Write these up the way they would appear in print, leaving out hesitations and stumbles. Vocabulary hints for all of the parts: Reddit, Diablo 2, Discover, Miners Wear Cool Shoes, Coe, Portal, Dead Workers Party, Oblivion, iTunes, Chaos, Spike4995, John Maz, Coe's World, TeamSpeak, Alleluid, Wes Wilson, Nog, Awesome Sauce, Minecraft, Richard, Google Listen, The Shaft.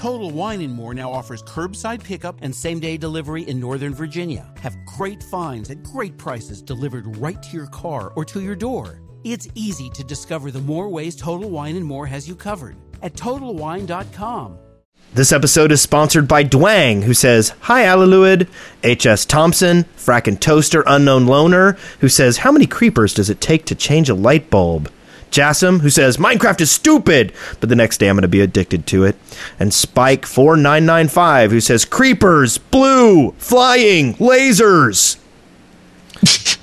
Total Wine & More now offers curbside pickup and same-day delivery in Northern Virginia. Have great finds at great prices delivered right to your car or to your door. It's easy to discover the more ways Total Wine & More has you covered at TotalWine.com. This episode is sponsored by Dwang, who says, "Hi, Alleluid." H.S. Thompson, Frackin' Toaster, Unknown Loner, who says, "How many creepers does it take to change a light bulb?" Jassim, who says, "Minecraft is stupid, but the next day I'm going to be addicted to it." And Spike4995, who says, "Creepers, blue, flying, lasers." Can't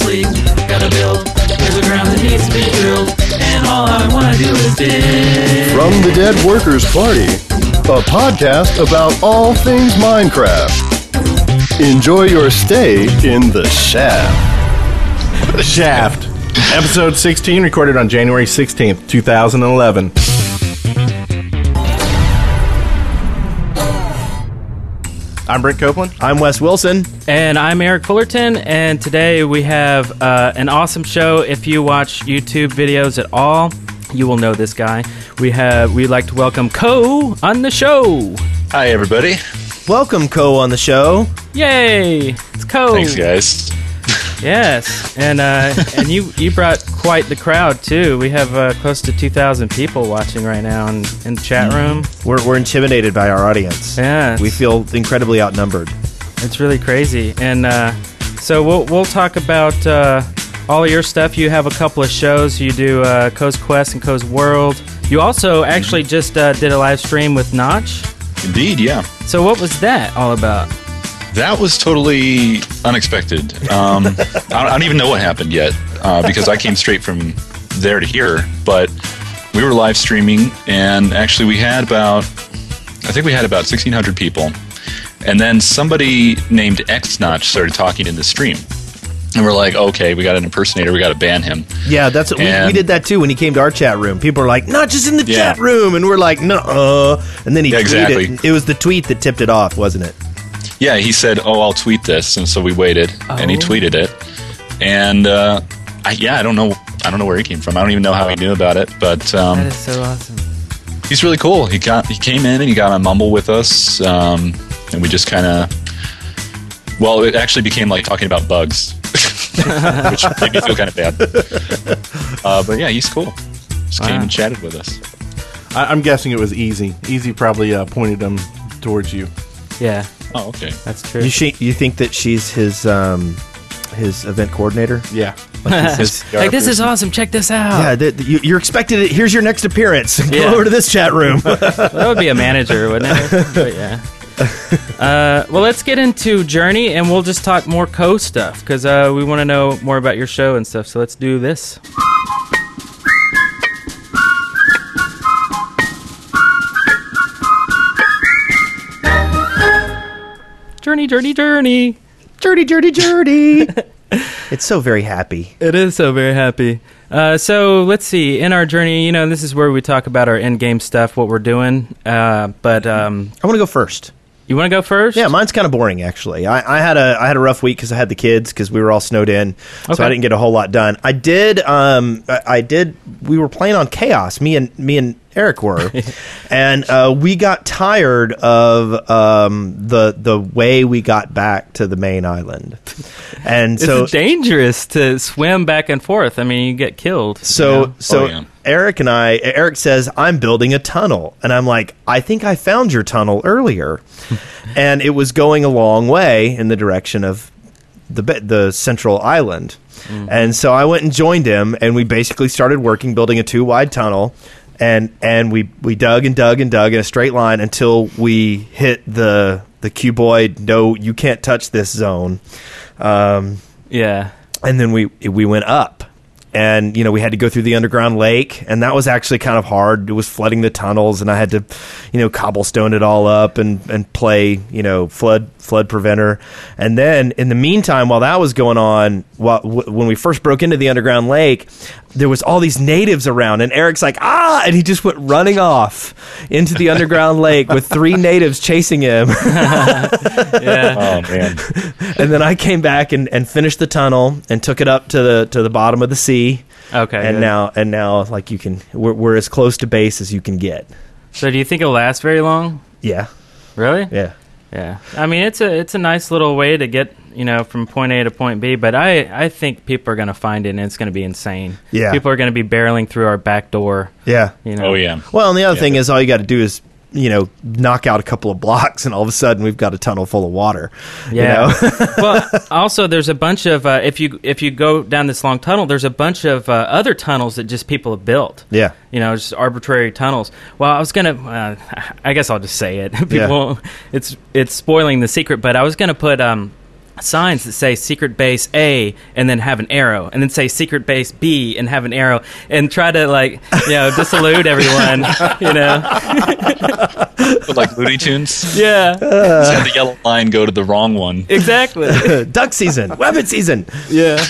sleep, gotta build. There's a ground that needs to be drilled, and all I want to do is dig. From the Dead Workers Party, a podcast about all things Minecraft. Enjoy your stay in the shaft. The Shaft, episode 16, recorded on January 16th, 2011. I'm Brent Copeland. I'm Wes Wilson. And I'm Eric Fullerton. And today we have an awesome show. If you watch YouTube videos at all, you will know this guy. We'd like to welcome Coe on the show. Hi, everybody. Welcome, Coe, on the show. Yay! It's Coe. Thanks, guys. Yes, and you brought quite the crowd too. We have close to 2,000 people watching right now in the chat room. We're intimidated by our audience. Yeah, we feel incredibly outnumbered. It's really crazy, and so we'll talk about all of your stuff. You have a couple of shows. You do Coe's Quest and Coe's World. You also actually just did a live stream with Notch. Indeed, yeah. So what was that all about? That was totally unexpected. I don't even know what happened yet because I came straight from there to here. But we were live streaming, and actually we had about 1,600 people. And then somebody named X Notch started talking in the stream. And we're like, okay, we got an impersonator. We got to ban him. Yeah, that's what we did that too when he came to our chat room. People are like, Notch is in the chat room. And we're like, no. And then he tweeted. Exactly. It was the tweet that tipped it off, wasn't it? Yeah, he said, "Oh, I'll tweet this," and so we waited, and he tweeted it, and I don't know where he came from. I don't even know how he knew about it, but that is so awesome. He's really cool. He came in and he got on Mumble with us, and we just kind of it actually became like talking about bugs, which made me feel kind of bad. But yeah, he's cool. Just came and chatted with us. I'm guessing it was Easy. Easy probably pointed him towards you. Yeah. Oh, okay. That's true. You think that she's his event coordinator? Yeah. Like, this is awesome. Check this out. Yeah, you're expected it. Here's your next appearance. Yeah. Go over to this chat room. That would be a manager, wouldn't it? But yeah. Well, let's get into Journey, and we'll just talk more Coe stuff, because we want to know more about your show and stuff, so let's do this. Journey. It's so very happy. It is so very happy. So let's see. In our journey, this is where we talk about our in-game stuff, what we're doing. But I want to go first. You want to go first? Yeah, mine's kind of boring, actually. I had a rough week because I had the kids because we were all snowed in, so I didn't get a whole lot done. I did. We were playing on Chaos. Me and Eric were, and we got tired of the way we got back to the main island, and so it's dangerous to swim back and forth. I mean, you get killed. So. Eric says, "I'm building a tunnel." And I'm like, "I think I found your tunnel earlier." And it was going a long way in the direction of the central island. Mm-hmm. And so I went and joined him, and we basically started building a 2-wide tunnel. And we dug and dug and dug in a straight line until we hit the cuboid, no, you can't touch this zone. And then we went up. And, we had to go through the underground lake, and that was actually kind of hard. It was flooding the tunnels, and I had to, cobblestone it all up and play, flood preventer. And then, in the meantime, while that was going on, when we first broke into the underground lake, there was all these natives around, and Eric's like, ah, and he just went running off into the underground lake with three natives chasing him. Yeah. Oh, man. And then I came back and finished the tunnel and took it up to the bottom of the sea. Okay. And good. now like you can, we're as close to base as you can get. So do you think it'll last very long? Yeah. Really? Yeah. Yeah. I mean, it's a nice little way to get, you know, from point A to point B, but I think people are going to find it, and it's going to be insane. Yeah. People are going to be barreling through our back door. Yeah. You know? Oh, yeah. Well, and the other thing is all you got to do is, you know, knock out a couple of blocks, and all of a sudden we've got a tunnel full of water. Yeah. You know? Well, also there's a bunch of if you go down this long tunnel, there's a bunch of other tunnels that just people have built. Yeah. You know, just arbitrary tunnels. Well, I was gonna, I guess I'll just say it. People, yeah. It's spoiling the secret, but I was gonna put signs that say secret base A and then have an arrow, and then say secret base B and have an arrow, and try to, like, you know, disillude everyone, you know. But like Looney Tunes. Yeah. Just have the yellow line go to the wrong one. Exactly. Duck season, weapon season. Yeah.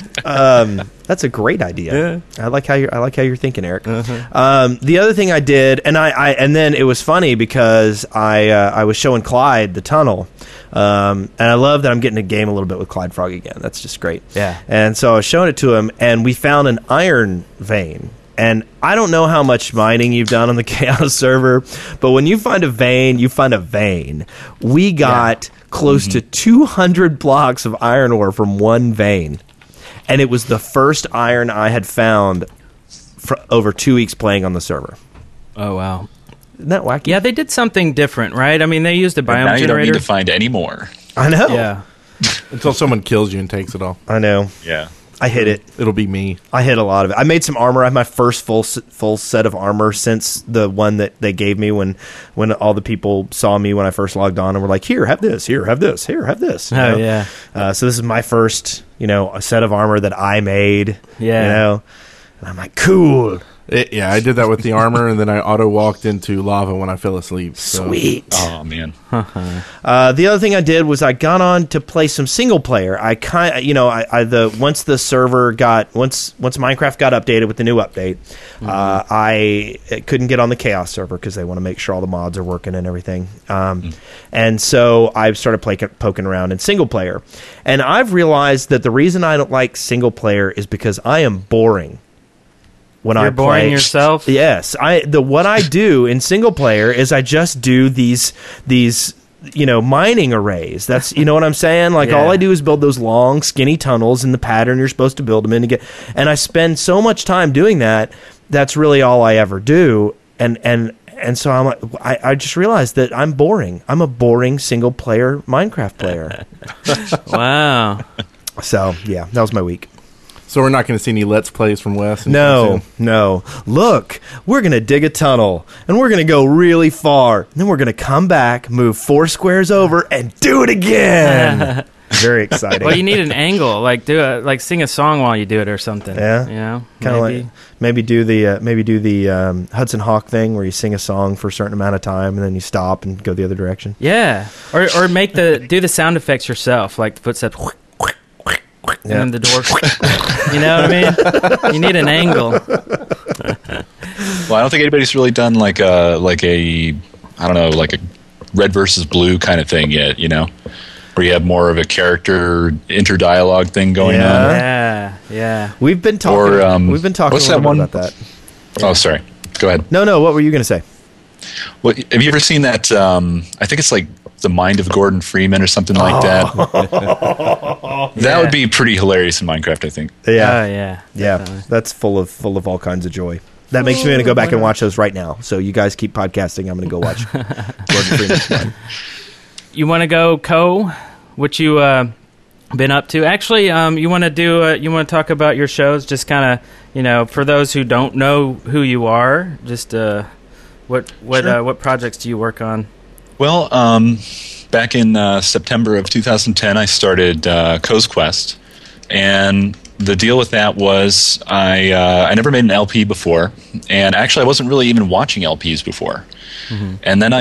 That's a great idea. Yeah. I like how you're thinking, Eric. Uh-huh. The other thing I did, and then it was funny because I was showing Clyde the tunnel, and I love that I'm getting a game a little bit with Clyde Frog again. That's just great. Yeah. And so I was showing it to him, and we found an iron vein. And I don't know how much mining you've done on the Chaos server, but when you find a vein, you find a vein. We got close to 200 blocks of iron ore from one vein. And it was the first iron I had found for over 2 weeks playing on the server. Oh, wow. Isn't that wacky? Yeah, they did something different, right? I mean, they used a biome generator. You don't need to find any more. I know. Yeah. Until someone kills you and takes it all. I know. Yeah. I hit it. It'll be me. I hit a lot of it. I made some armor. I have my first full set of armor since the one that they gave me when all the people saw me when I first logged on and were like, here, have this, here, have this, here, have this. You know? Yeah. So this is my first, you know, a set of armor that I made. Yeah. You know? And I'm like, cool. Yeah, I did that with the armor, and then I auto-walked into lava when I fell asleep. So. Sweet. Oh, man. The other thing I did was I got on to play some single-player. I kind of, you know, once Minecraft got updated with the new update, I couldn't get on the Chaos server because they want to make sure all the mods are working and everything. And so I started poking around in single-player. And I've realized that the reason I don't like single-player is because I am boring. When you're boring yourself? Yes. What I do in single player is I just do these you know, mining arrays. That's, you know what I'm saying? Like, all I do is build those long, skinny tunnels in the pattern you're supposed to build them in. And I spend so much time doing that, that's really all I ever do. And so I'm like, I just realized that I'm boring. I'm a boring single-player Minecraft player. Wow. So, yeah, that was my week. So we're not going to see any Let's Plays from Wes? No. Look, we're going to dig a tunnel, and we're going to go really far. And then we're going to come back, move 4 squares over, and do it again. Very exciting. Well, you need an angle. Like, sing a song while you do it or something. Yeah? You know, kind of like maybe do the Hudson Hawk thing where you sing a song for a certain amount of time, and then you stop and go the other direction. Yeah. Or make do the sound effects yourself, like the footsteps. And then the door. You know what I mean? You need an angle. Well, I don't think anybody's really done like a red versus blue kind of thing yet, you know? Where you have more of a character inter-dialogue thing going on. Yeah. We've been talking a little bit about that. Oh, sorry. Go ahead. No, what were you going to say? Well, have you ever seen that, I think it's like The Mind of Gordon Freeman or something like that. That would be pretty hilarious in Minecraft, I think. Yeah. Yeah. That's full of all kinds of joy. That makes me want to go back and watch those right now. So you guys keep podcasting. I'm going to go watch Gordon Freeman's one. You want to go, Coe? What you been up to? Actually, you want to talk about your shows? Just kind of, you know, for those who don't know who you are, just what projects do you work on? Well, back in September of 2010, I started Coe's Quest, and the deal with that was I never made an LP before, and actually I wasn't really even watching LPs before. Mm-hmm. And then I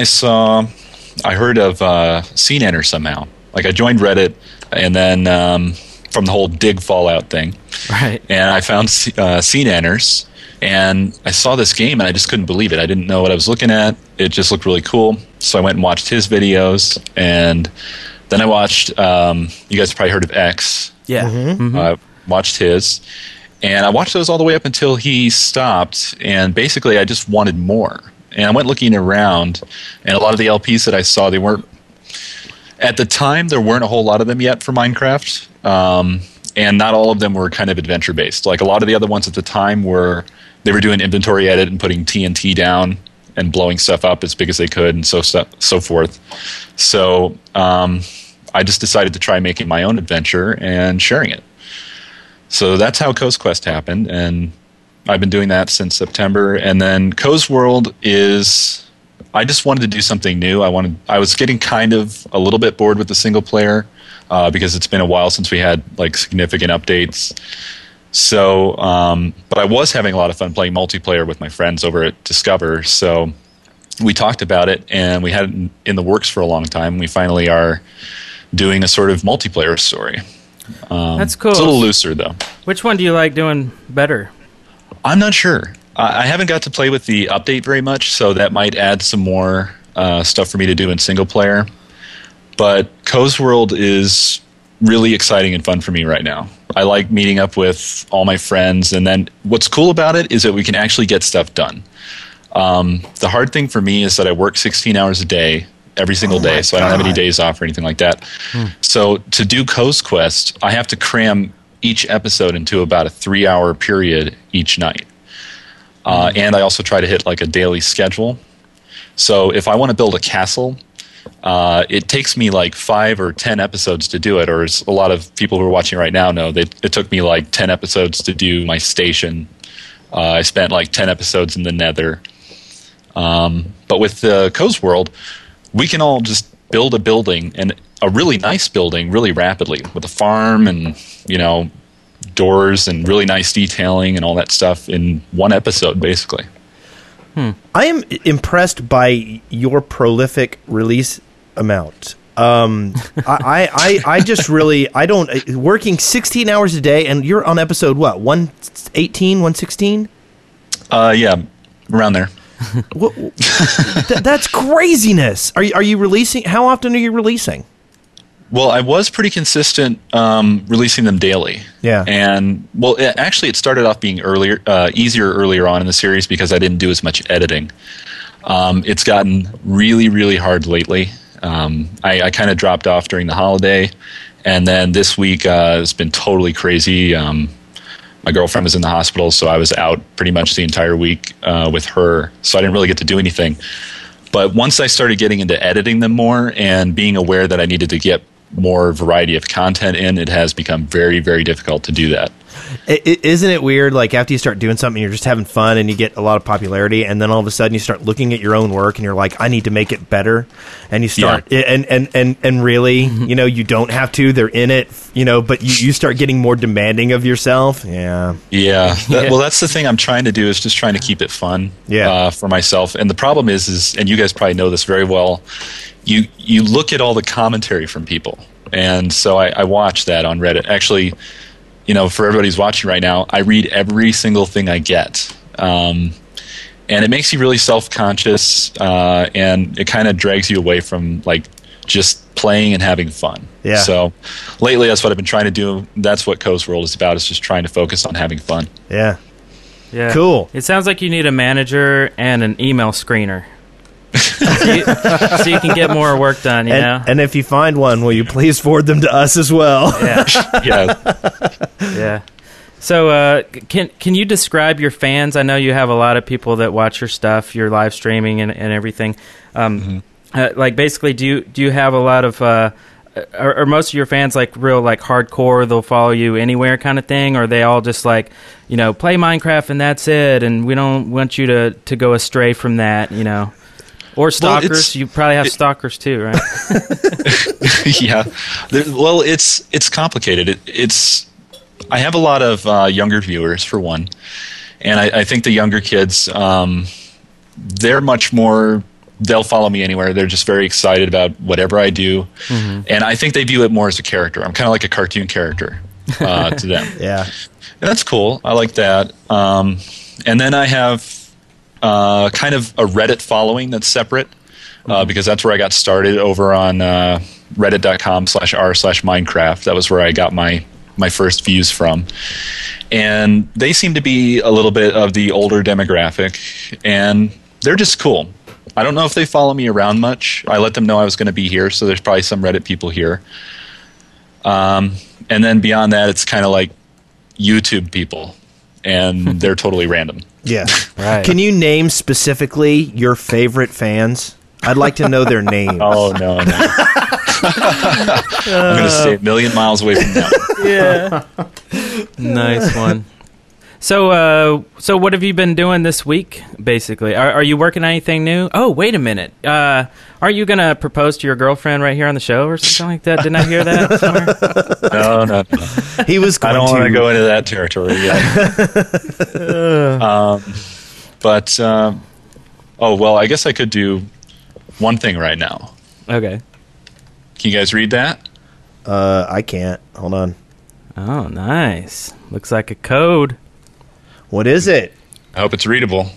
heard of CNetter somehow. Like, I joined Reddit, and then from the whole dig fallout thing. Right. And I found scene enters, and I saw this game, and I just couldn't believe it. I didn't know what I was looking at. It just looked really cool. So I went and watched his videos, and then I watched, you guys probably heard of X. Yeah. Mm-hmm. Watched his. And I watched those all the way up until he stopped, and basically I just wanted more. And I went looking around, and a lot of the LPs that I saw, they weren't, at the time, there weren't a whole lot of them yet for Minecraft, and not all of them were kind of adventure-based. Like, a lot of the other ones at the time were, they were doing inventory edit and putting TNT down and blowing stuff up as big as they could and so forth. So I just decided to try making my own adventure and sharing it. So that's how Coe's Quest happened, and I've been doing that since September. And then Coe's World is, I just wanted to do something new. I was getting kind of a little bit bored with the single player because it's been a while since we had like significant updates. So, but I was having a lot of fun playing multiplayer with my friends over at Discover. So we talked about it, and we had it in the works for a long time. We finally are doing a sort of multiplayer story. That's cool. It's a little looser, though. Which one do you like doing better? I'm not sure. I haven't got to play with the update very much, so that might add some more stuff for me to do in single player. But Coe's World is really exciting and fun for me right now. I like meeting up with all my friends, and then what's cool about it is that we can actually get stuff done. The hard thing for me is that I work 16 hours a day, every single day, so I don't have any days off or anything like that. So to do Coe's Quest, I have to cram each episode into about a 3-hour period each night. And I also try to hit like a daily schedule. So if I want to build a castle, it takes me like 5 or 10 episodes to do it, or as a lot of people who are watching right now know, it took me like 10 episodes to do my station. I spent like 10 episodes in the Nether. But with the Coe's World, we can all just build a building, and a really nice building, really rapidly, with a farm and, you know, doors and really nice detailing and all that stuff in one episode, basically. I am impressed by your prolific release amount. I just really, I don't, working 16 hours a day, and you're on episode, what, 118, 116? Yeah, around there. That's craziness. Are you releasing? How often are you releasing? Well, I was pretty consistent releasing them daily. Yeah. And well, it started off being easier earlier on in the series because I didn't do as much editing. It's gotten really, really hard lately. I kind of dropped off during the holiday, and then this week it's been totally crazy. My girlfriend was in the hospital, so I was out pretty much the entire week with her, so I didn't really get to do anything. But once I started getting into editing them more and being aware that I needed to get more variety of content in, it has become very, very difficult to do that. Isn't it weird, like, after you start doing something, you're just having fun and you get a lot of popularity, and then all of a sudden you start looking at your own work and you're like, I need to make it better, and you start and really, you know, you don't have to, they're in it, you know, but you start getting more demanding of yourself. Well, that's the thing I'm trying to do, is just trying to keep it fun for myself. And the problem is, and you guys probably know this very well, you look at all the commentary from people, and so I watch that on Reddit. Actually, you know, for everybody's watching right now, I read every single thing I get. And it makes you really self-conscious, and it kind of drags you away from, like, just playing and having fun. Yeah. So lately, that's what I've been trying to do. That's what Coe's World is about, is just trying to focus on having fun. Yeah. Yeah. Cool. It sounds like you need a manager and an email screener. So you can get more work done, you know? And if you find one, will you please forward them to us as well? Yeah. So can you describe your fans? I know you have a lot of people that watch your stuff, your live streaming and everything. Like, basically, do you have a lot of are most of your fans like real, like, hardcore, they'll follow you anywhere kind of thing, or are they all just like, you know, play Minecraft and that's it, and we don't want you to go astray from that, you know? Or stalkers. Well, you probably have stalkers too, right? Yeah. Well, it's complicated. I have a lot of younger viewers, for one. And I think the younger kids, they're much more, they'll follow me anywhere. They're just very excited about whatever I do. And I think they view it more as a character. I'm kind of like a cartoon character. to them. Yeah. That's cool. I like that. And then I have kind of a Reddit following that's separate because that's where I got started over on reddit.com/r/Minecraft. That was where I got my first views from. And they seem to be a little bit of the older demographic. And they're just cool. I don't know if they follow me around much. I let them know I was going to be here, so there's probably some Reddit people here. And then beyond that, it's kind of like YouTube people, and they're totally random. Yeah. Right. Can you name specifically your favorite fans? I'd like to know their names. Oh, no, no. I'm going to stay a million miles away from them. Yeah. Nice one. So, so what have you been doing this week, basically? Are you working on anything new? Oh, wait a minute. Aren't you going to propose to your girlfriend right here on the show or something like that? Didn't I hear that somewhere? No. He was going to. I don't want to go into that territory yet. Well, I guess I could do one thing right now. Okay. Can you guys read that? I can't. Hold on. Oh, nice. Looks like a code. What is it? I hope it's readable.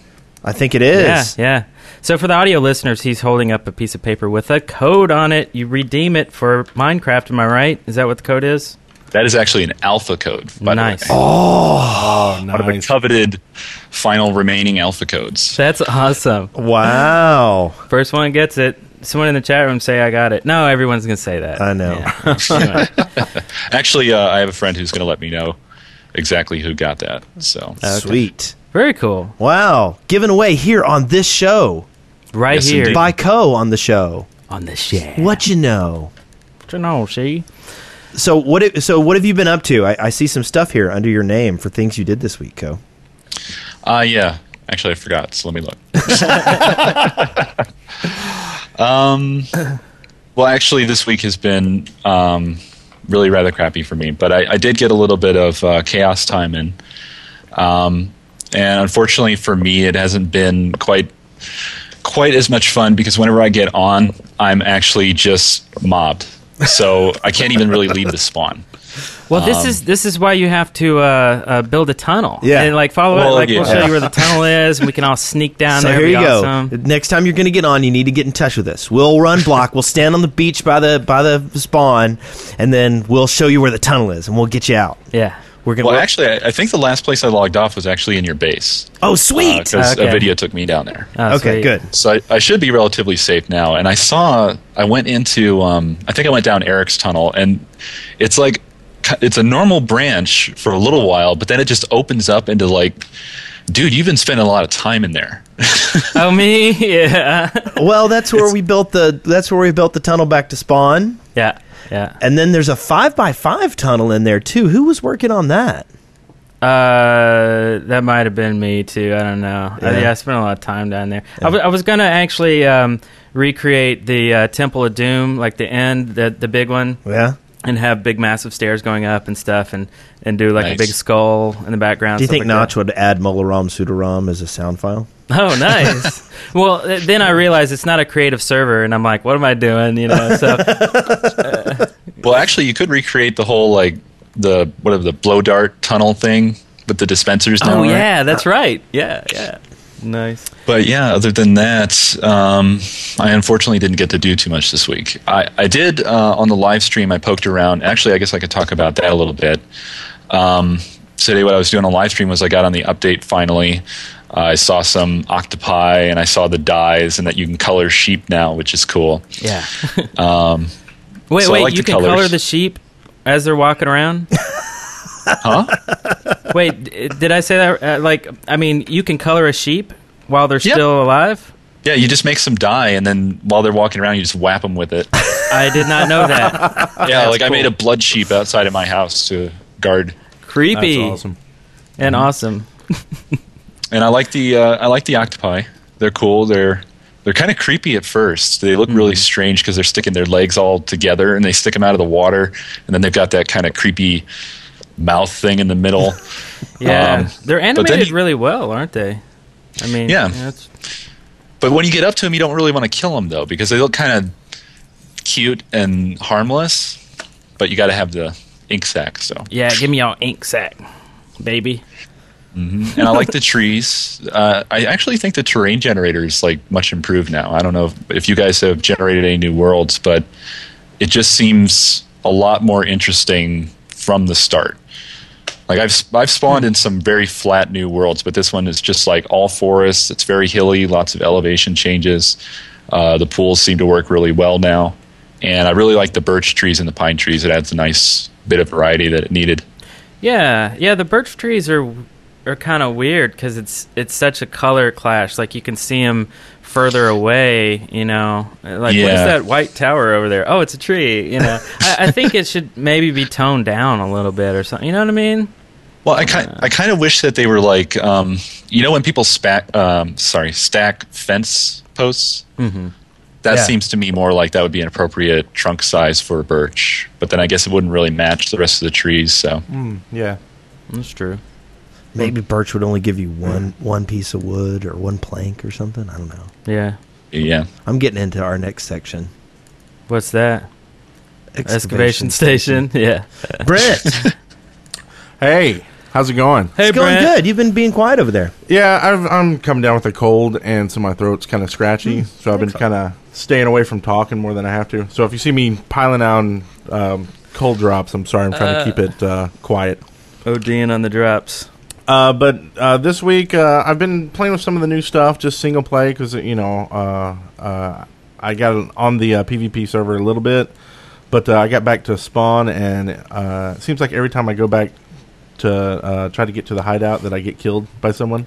I think it is. Yeah. So for the audio listeners, he's holding up a piece of paper with a code on it. You redeem it for Minecraft, am I right? Is that what the code is? That is actually an alpha code, by the way. Oh, nice. One of the coveted final remaining alpha codes. That's awesome. Wow. First one gets it. Someone in the chat room say I got it. No, everyone's going to say that. I know. Yeah. Actually, I have a friend who's going to let me know exactly who got that. So sweet. Very cool. Wow. Given away here on this show. Right, yes, here. Indeed. By Coe on the show. On the show. What you know. What you know, see? So what have you been up to? I see some stuff here under your name for things you did this week, Coe. Yeah. Actually, I forgot, so let me look. Well, actually, this week has been really rather crappy for me, but I did get a little bit of chaos time in. And unfortunately for me, it hasn't been quite as much fun because whenever I get on, I'm actually just mobbed. So I can't even really leave the spawn. Well, this is why you have to build a tunnel. Yeah. And follow it. We'll show you where the tunnel is, and we can all sneak down there. Here you go. Next time you're going to get on, you need to get in touch with us. We'll run block. We'll stand on the beach by the spawn, and then we'll show you where the tunnel is, and we'll get you out. Yeah. Actually, I think the last place I logged off was actually in your base. Oh, sweet! Because a video took me down there. Oh, okay, sweet. Good. So I should be relatively safe now. And I went into, I think I went down Eric's tunnel, and it's it's a normal branch for a little while, but then it just opens up into dude, you've been spending a lot of time in there. Oh, me? Yeah. Well, that's where we built the tunnel back to spawn. Yeah. Yeah, and then there's a 5x5 tunnel in there too. Who was working on that? That might have been me too. I don't know. Yeah, I spent a lot of time down there. Yeah. I was gonna actually recreate the Temple of Doom, the end, the big one. Yeah, and have big massive stairs going up and stuff, and do nice. A big skull in the background. Do you think Notch would add Molaram Sudaram as a sound file? Oh, nice. Well, then I realized it's not a creative server, and I'm like, what am I doing? So. Well, actually, you could recreate the whole, the blow dart tunnel thing with the dispensers now. Oh, yeah, that's right. Yeah. Nice. But, yeah, other than that, I unfortunately didn't get to do too much this week. I did, on the live stream, I poked around. Actually, I guess I could talk about that a little bit. Today, what I was doing on live stream was I got on the update finally. I saw some octopi, and I saw the dyes, and that you can color sheep now, which is cool. Yeah. You can color the sheep as they're walking around? Huh? Wait, did I say that? You can color a sheep while they're still alive? Yeah, you just make some dye, and then while they're walking around, you just whap them with it. I did not know that. Yeah, that's cool. I made a blood sheep outside of my house to guard. Creepy. That's awesome. And awesome. And I like the octopi. They're cool. They're kind of creepy at first. They look really strange because they're sticking their legs all together, and they stick them out of the water, and then they've got that kind of creepy mouth thing in the middle. Yeah, they're animated really well, aren't they? I mean, yeah. But when you get up to them, you don't really want to kill them though, because they look kind of cute and harmless. But you got to have the ink sack. So yeah, give me your ink sack, baby. Mm-hmm. And I like the trees. I actually think the terrain generator is like much improved now. I don't know if you guys have generated any new worlds, but it just seems a lot more interesting from the start. Like I've spawned in some very flat new worlds, but this one is just like all forests. It's very hilly, lots of elevation changes. The pools seem to work really well now, and I really like the birch trees and the pine trees. It adds a nice bit of variety that it needed. Yeah. The birch trees are kind of weird because it's such a color clash. Like you can see them further away, you know. Like what is that white tower over there? Oh, it's a tree. You know, I think it should maybe be toned down a little bit or something. You know what I mean? Well, I kind of wish that they were like, you know, when people stack fence posts. Mm-hmm. That seems to me more like that would be an appropriate trunk size for a birch. But then I guess it wouldn't really match the rest of the trees. So yeah, that's true. Maybe birch would only give you one piece of wood or one plank or something. I don't know. Yeah. I'm getting into our next section. What's that? Excavation station. Yeah. Brent. Hey, how's it going? Hey, it's going good. You've been being quiet over there. Yeah, I'm coming down with a cold, and so my throat's kind of scratchy. So I've been kind of staying away from talking more than I have to. So if you see me piling on cold drops, I'm sorry. I'm trying to keep it quiet. OGing on the drops. But this week, I've been playing with some of the new stuff, just single play, because, you know, I got on the PvP server a little bit, but I got back to spawn, and it seems like every time I go back to try to get to the hideout that I get killed by someone.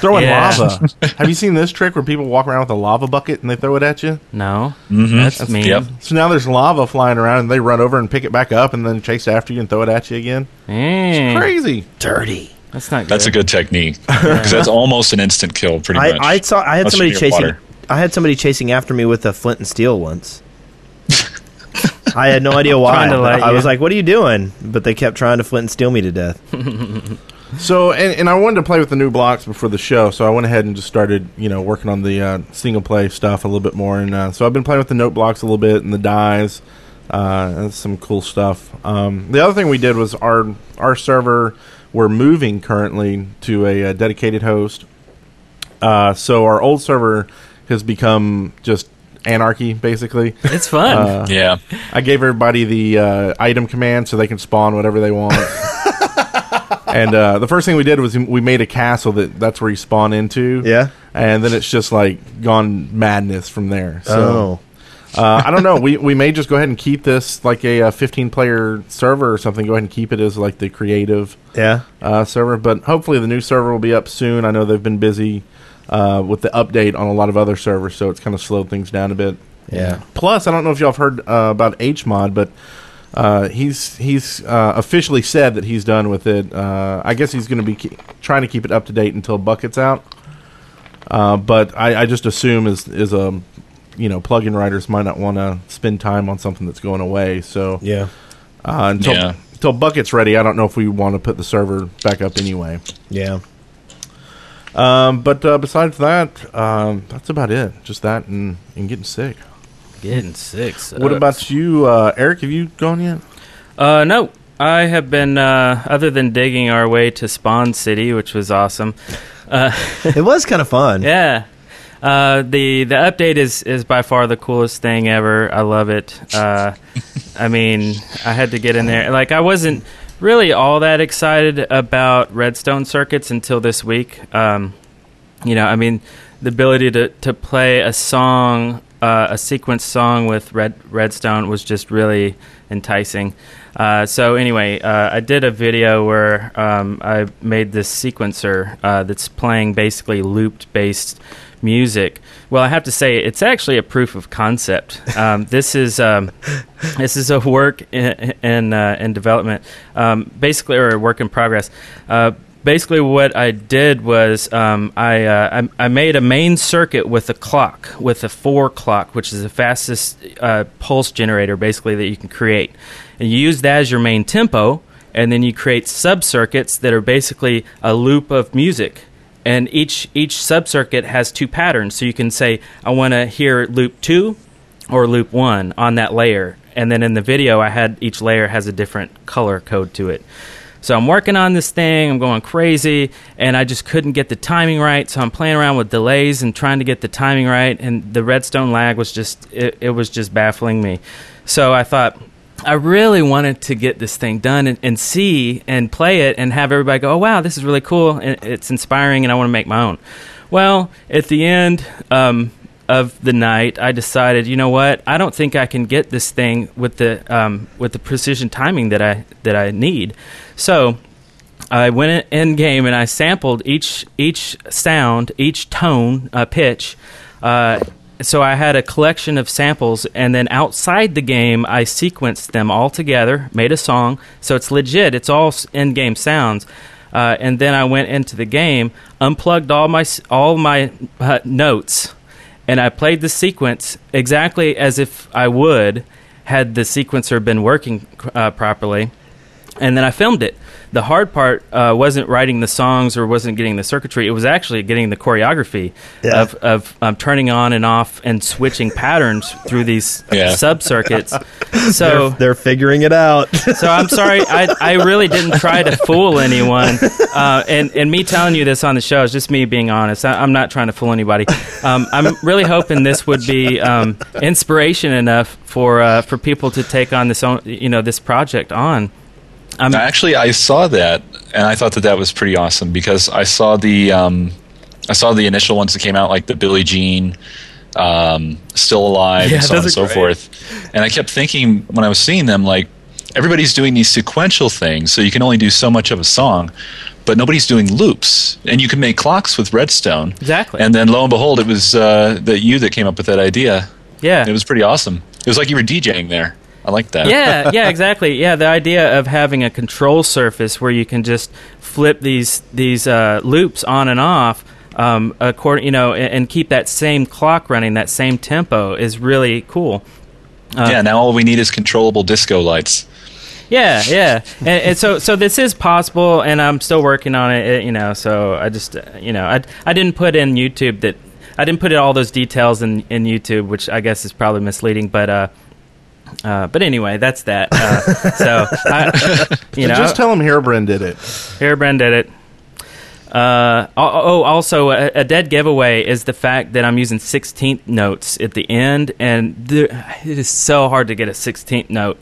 Throwing lava. Have you seen this trick where people walk around with a lava bucket and they throw it at you? No. Mm-hmm. That's mean. Yep. So now there's lava flying around, and they run over and pick it back up and then chase after you and throw it at you again. It's crazy. Dirty. That's not good. That's a good technique because that's almost an instant kill, pretty much. I had somebody chasing after me with a flint and steel once. I had no idea why. I was like, "What are you doing?" But they kept trying to flint and steel me to death. So, and I wanted to play with the new blocks before the show, so I went ahead and just started, you know, working on the single play stuff a little bit more. And so I've been playing with the note blocks a little bit and the dies. That's some cool stuff. The other thing we did was our server. We're moving currently to a dedicated host. So our old server has become just anarchy, basically. It's fun. I gave everybody the item command so they can spawn whatever they want. And the first thing we did was we made a castle that's where you spawn into. Yeah. And then it's just like gone madness from there. So. I don't know. We may just go ahead and keep this like a 15-player server or something. Go ahead and keep it as like the creative server. But hopefully the new server will be up soon. I know they've been busy with the update on a lot of other servers, so it's kind of slowed things down a bit. Yeah. Plus, I don't know if y'all have heard about HMod, but he's officially said that he's done with it. I guess he's going to be trying to keep it up to date until Bucket's out. But I just assume is a... You know, plugin writers might not want to spend time on something that's going away. So until Bucket's ready, I don't know if we want to put the server back up anyway. Yeah. But besides that, that's about it. Just that and getting sick. Getting sick sucks. What about you, Eric? Have you gone yet? No. I have been, other than digging our way to Spawn City, which was awesome. It was kind of fun. Yeah. The update is by far the coolest thing ever. I love it. I mean, I had to get in there. Like, I wasn't really all that excited about redstone circuits until this week. You know, I mean, the ability to play a song, a sequence song with redstone was just really enticing. So anyway, I did a video where I made this sequencer that's playing basically looped-based music. Well, I have to say it's actually a proof of concept. This is a work in development, basically, or a work in progress. Basically, what I did was I made a main circuit with a clock, with a 4 clock, which is the fastest pulse generator, basically, that you can create. And you use that as your main tempo, and then you create sub-circuits that are basically a loop of music. And each sub-circuit has 2 patterns. So you can say, I want to hear loop 2 or loop 1 on that layer. And then in the video, I had each layer has a different color code to it. So I'm working on this thing, I'm going crazy, and I just couldn't get the timing right. So I'm playing around with delays and trying to get the timing right, and the redstone lag was just, it was just baffling me. So I thought, I really wanted to get this thing done and see and play it and have everybody go, oh, wow, this is really cool, and it's inspiring, and I want to make my own. Well, at the end of the night, I decided, you know what? I don't think I can get this thing with the precision timing that I need. So I went in game and I sampled each sound, each tone, pitch. So I had a collection of samples, and then outside the game, I sequenced them all together, made a song. So it's legit. It's all in-game sounds. And then I went into the game, unplugged all my notes, and I played the sequence exactly as if I would had the sequencer been working properly. And then I filmed it. The hard part wasn't writing the songs or wasn't getting the circuitry. It was actually getting the choreography of turning on and off and switching patterns through these sub-circuits. So they're figuring it out. So I'm sorry. I really didn't try to fool anyone. And me telling you this on the show is just me being honest. I'm not trying to fool anybody. I'm really hoping this would be inspiration enough for people to take on this this project on. Actually, I saw that, and I thought that was pretty awesome because I saw the initial ones that came out, like the Billie Jean, Still Alive, and so on and so forth. And I kept thinking when I was seeing them, like, everybody's doing these sequential things, so you can only do so much of a song, but nobody's doing loops, and you can make clocks with redstone. Exactly. And then lo and behold, it was that came up with that idea. Yeah. It was pretty awesome. It was like you were DJing there. I like that. Yeah, exactly. Yeah, the idea of having a control surface where you can just flip these loops on and off, and keep that same clock running, that same tempo is really cool. Now all we need is controllable disco lights. Yeah. and so this is possible, and I'm still working on it. So I just I didn't put in YouTube that I didn't put in all those details in YouTube, which I guess is probably misleading, but anyway, that's that. So just tell him Hairbrand did it. Also, a dead giveaway is the fact that I'm using 16th notes at the end, and it is so hard to get a 16th note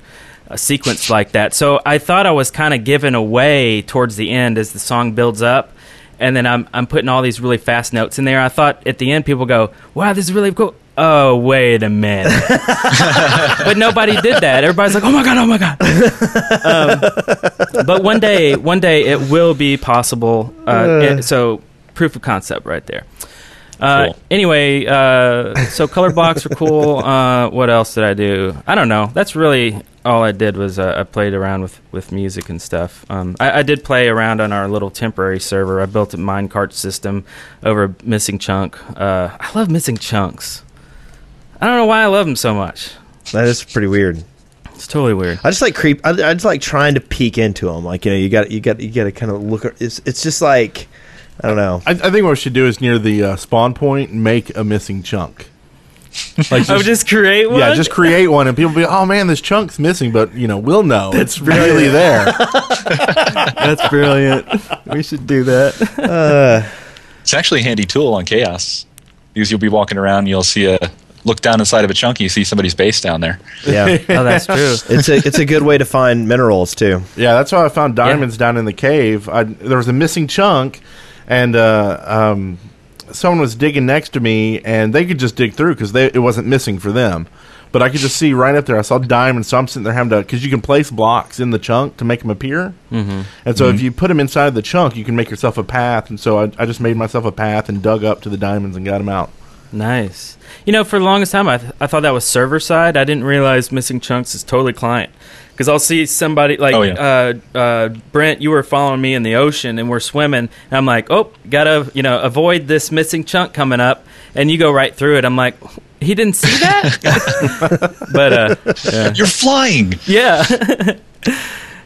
sequence like that. So I thought I was kind of giving away towards the end as the song builds up. And then I'm putting all these really fast notes in there. I thought at the end people go, wow, this is really cool. Oh, wait a minute. But nobody did that. Everybody's like, oh, my God. But one day it will be possible. So proof of concept right there. Cool. Anyway, so color blocks are cool. What else did I do? I don't know. That's really all I did was I played around with music and stuff. I did play around on our little temporary server. I built a minecart system over a missing chunk. I love missing chunks. I don't know why I love them so much. That is pretty weird. It's totally weird. I just like I just like trying to peek into them. Like, you got to kind of look. It's just like, I don't know. I think what we should do is near the spawn point, make a missing chunk. Like just create one? Yeah, just create one, and people will be, oh, man, this chunk's missing, but, we'll know. It's really there. That's brilliant. We should do that. It's actually a handy tool on Chaos, because you'll be walking around, and you'll see look down inside of a chunk, and you see somebody's base down there. Yeah. Oh, that's true. It's a good way to find minerals, too. Yeah, that's how I found diamonds down in the cave. There was a missing chunk. And someone was digging next to me, and they could just dig through because it wasn't missing for them. But I could just see right up there. I saw diamonds, so I'm sitting there having to – because you can place blocks in the chunk to make them appear. Mm-hmm. And so if you put them inside the chunk, you can make yourself a path. And so I just made myself a path and dug up to the diamonds and got them out. Nice. For the longest time, I thought that was server-side. I didn't realize missing chunks is totally client. Because I'll see somebody like Brent, you were following me in the ocean, and we're swimming. And I'm like, oh, gotta avoid this missing chunk coming up, and you go right through it. I'm like, he didn't see that, but you're flying. Yeah.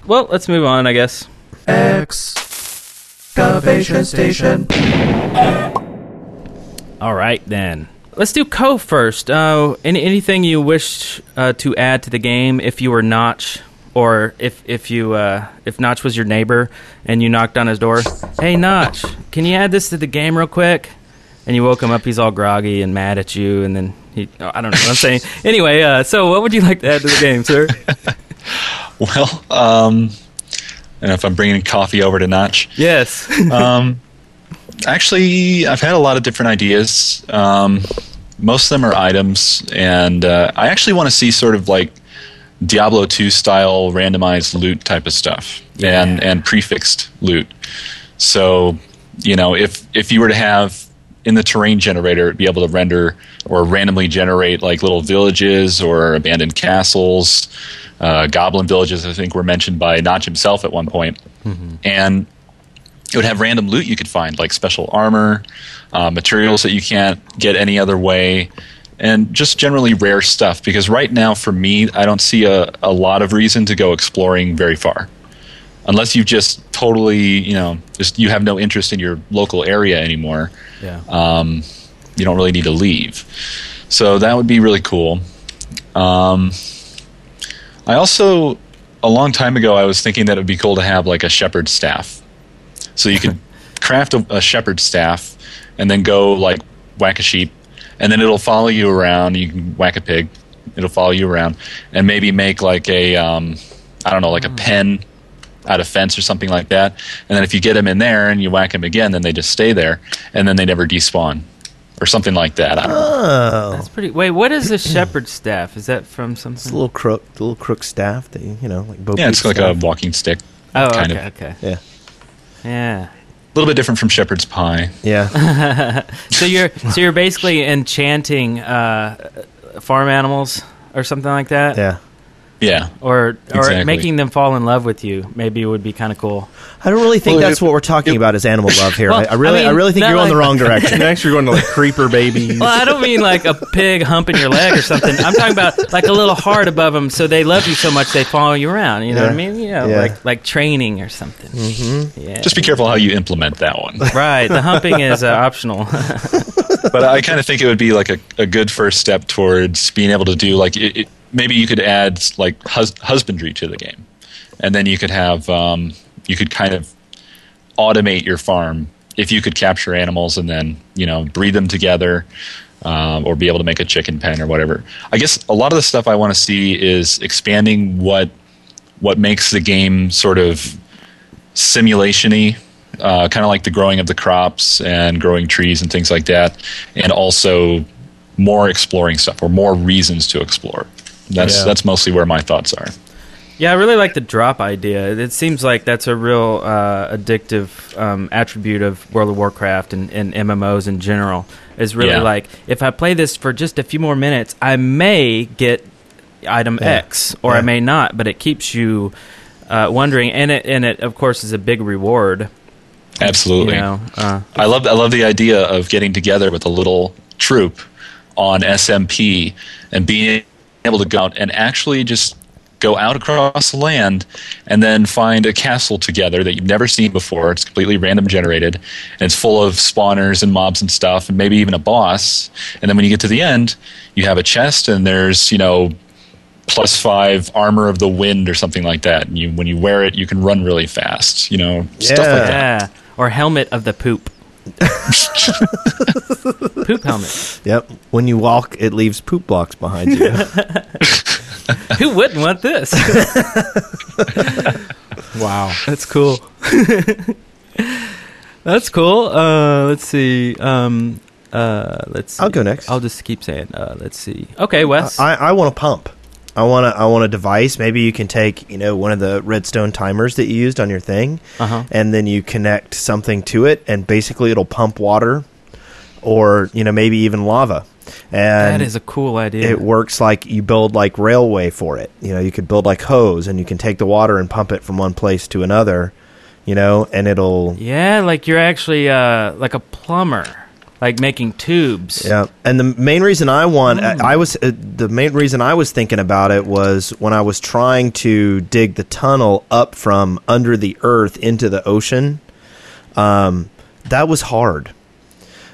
Well, let's move on, I guess. Excavation station. All right then. Let's do Coe first. Anything you wish to add to the game if you were Notch, or if Notch was your neighbor and you knocked on his door? Hey, Notch, can you add this to the game real quick? And you woke him up. He's all groggy and mad at you. And then I don't know what I'm saying. Anyway, so what would you like to add to the game, sir? Well, and if I'm bringing coffee over to Notch. Yes. Actually, I've had a lot of different ideas. Most of them are items, and I actually want to see sort of like Diablo 2 style randomized loot type of stuff, yeah, and prefixed loot. So, you know, if you were to have in the terrain generator be able to render or randomly generate like little villages or abandoned castles, goblin villages, I think were mentioned by Notch himself at one point, mm-hmm. and it would have random loot you could find, like special armor, materials that you can't get any other way, and just generally rare stuff. Because right now, for me, I don't see a lot of reason to go exploring very far. Unless you've just totally, you know, just you have no interest in your local area anymore. Yeah. You don't really need to leave. So that would be really cool. I also, a long time ago, I was thinking that it would be cool to have like a shepherd's staff. So you could craft a shepherd's staff and then go like whack a sheep, and then it'll follow you around. You can whack a pig. It'll follow you around, and maybe make like a, I don't know, like a pen out of fence or something like that. And then if you get them in there and you whack them again, then they just stay there, and then they never despawn or something like that. I don't know. That's pretty. Wait, what is a shepherd's staff? Is that from something? It's a little crook, staff that you know, like Bo Peep. Yeah, it's like staff. A walking stick. Oh, kind okay, of. Okay, yeah. Yeah, a little bit different from shepherd's pie. Yeah. so you're basically enchanting farm animals or something like that. Yeah. Yeah. Or exactly. Making them fall in love with you. Maybe it would be kind of cool. I don't really think that's what we're talking about is animal love here. Well, I really think you're like, on the wrong direction. Next, you're going to like creeper babies. Well, I don't mean like a pig humping your leg or something. I'm talking about like a little heart above them, so they love you so much they follow you around. You know what I mean? You know, like training or something. Mm-hmm. Yeah. Just be careful how you implement that one. Right. The humping is optional. But I kind of think it would be like a good first step towards being able to do like it maybe you could add like husbandry to the game, and then you could have you could kind of automate your farm if you could capture animals and then you know breed them together, or be able to make a chicken pen or whatever. I guess a lot of the stuff I want to see is expanding what makes the game sort of simulation-y, kind of like the growing of the crops and growing trees and things like that, and also more exploring stuff or more reasons to explore. That's mostly where my thoughts are. Yeah, I really like the drop idea. It seems like that's a real addictive attribute of World of Warcraft and MMOs in general. Is really like, if I play this for just a few more minutes, I may get item X, or I may not, but it keeps you wondering. And it, of course, is a big reward. Absolutely. You know, I love the idea of getting together with a little troop on SMP and being able to go out and actually just go out across the land and then find a castle together that you've never seen before. It's completely random generated, and it's full of spawners and mobs and stuff, and maybe even a boss. And then when you get to the end, you have a chest, and there's, you know, +5 armor of the wind or something like that. And when you wear it, you can run really fast, you know, stuff like that. Or helmet of the poop. Poop helmet. Yep. When you walk, it leaves poop blocks behind you. Who wouldn't want this? Wow, that's cool. That's cool. Let's see. Let's see. I'll go next. I'll just keep saying. Let's see. Okay, Wes. I want a pump. I want a device. Maybe you can take, you know, one of the redstone timers that you used on your thing, and then you connect something to it, and basically it'll pump water, or you know, maybe even lava. And that is a cool idea. It works like you build like railway for it. You know, you could build like hose, and you can take the water and pump it from one place to another. You know, and it'll like you're actually like a plumber. Like making tubes. Yeah, and the main reason I was thinking about it was when I was trying to dig the tunnel up from under the earth into the ocean. That was hard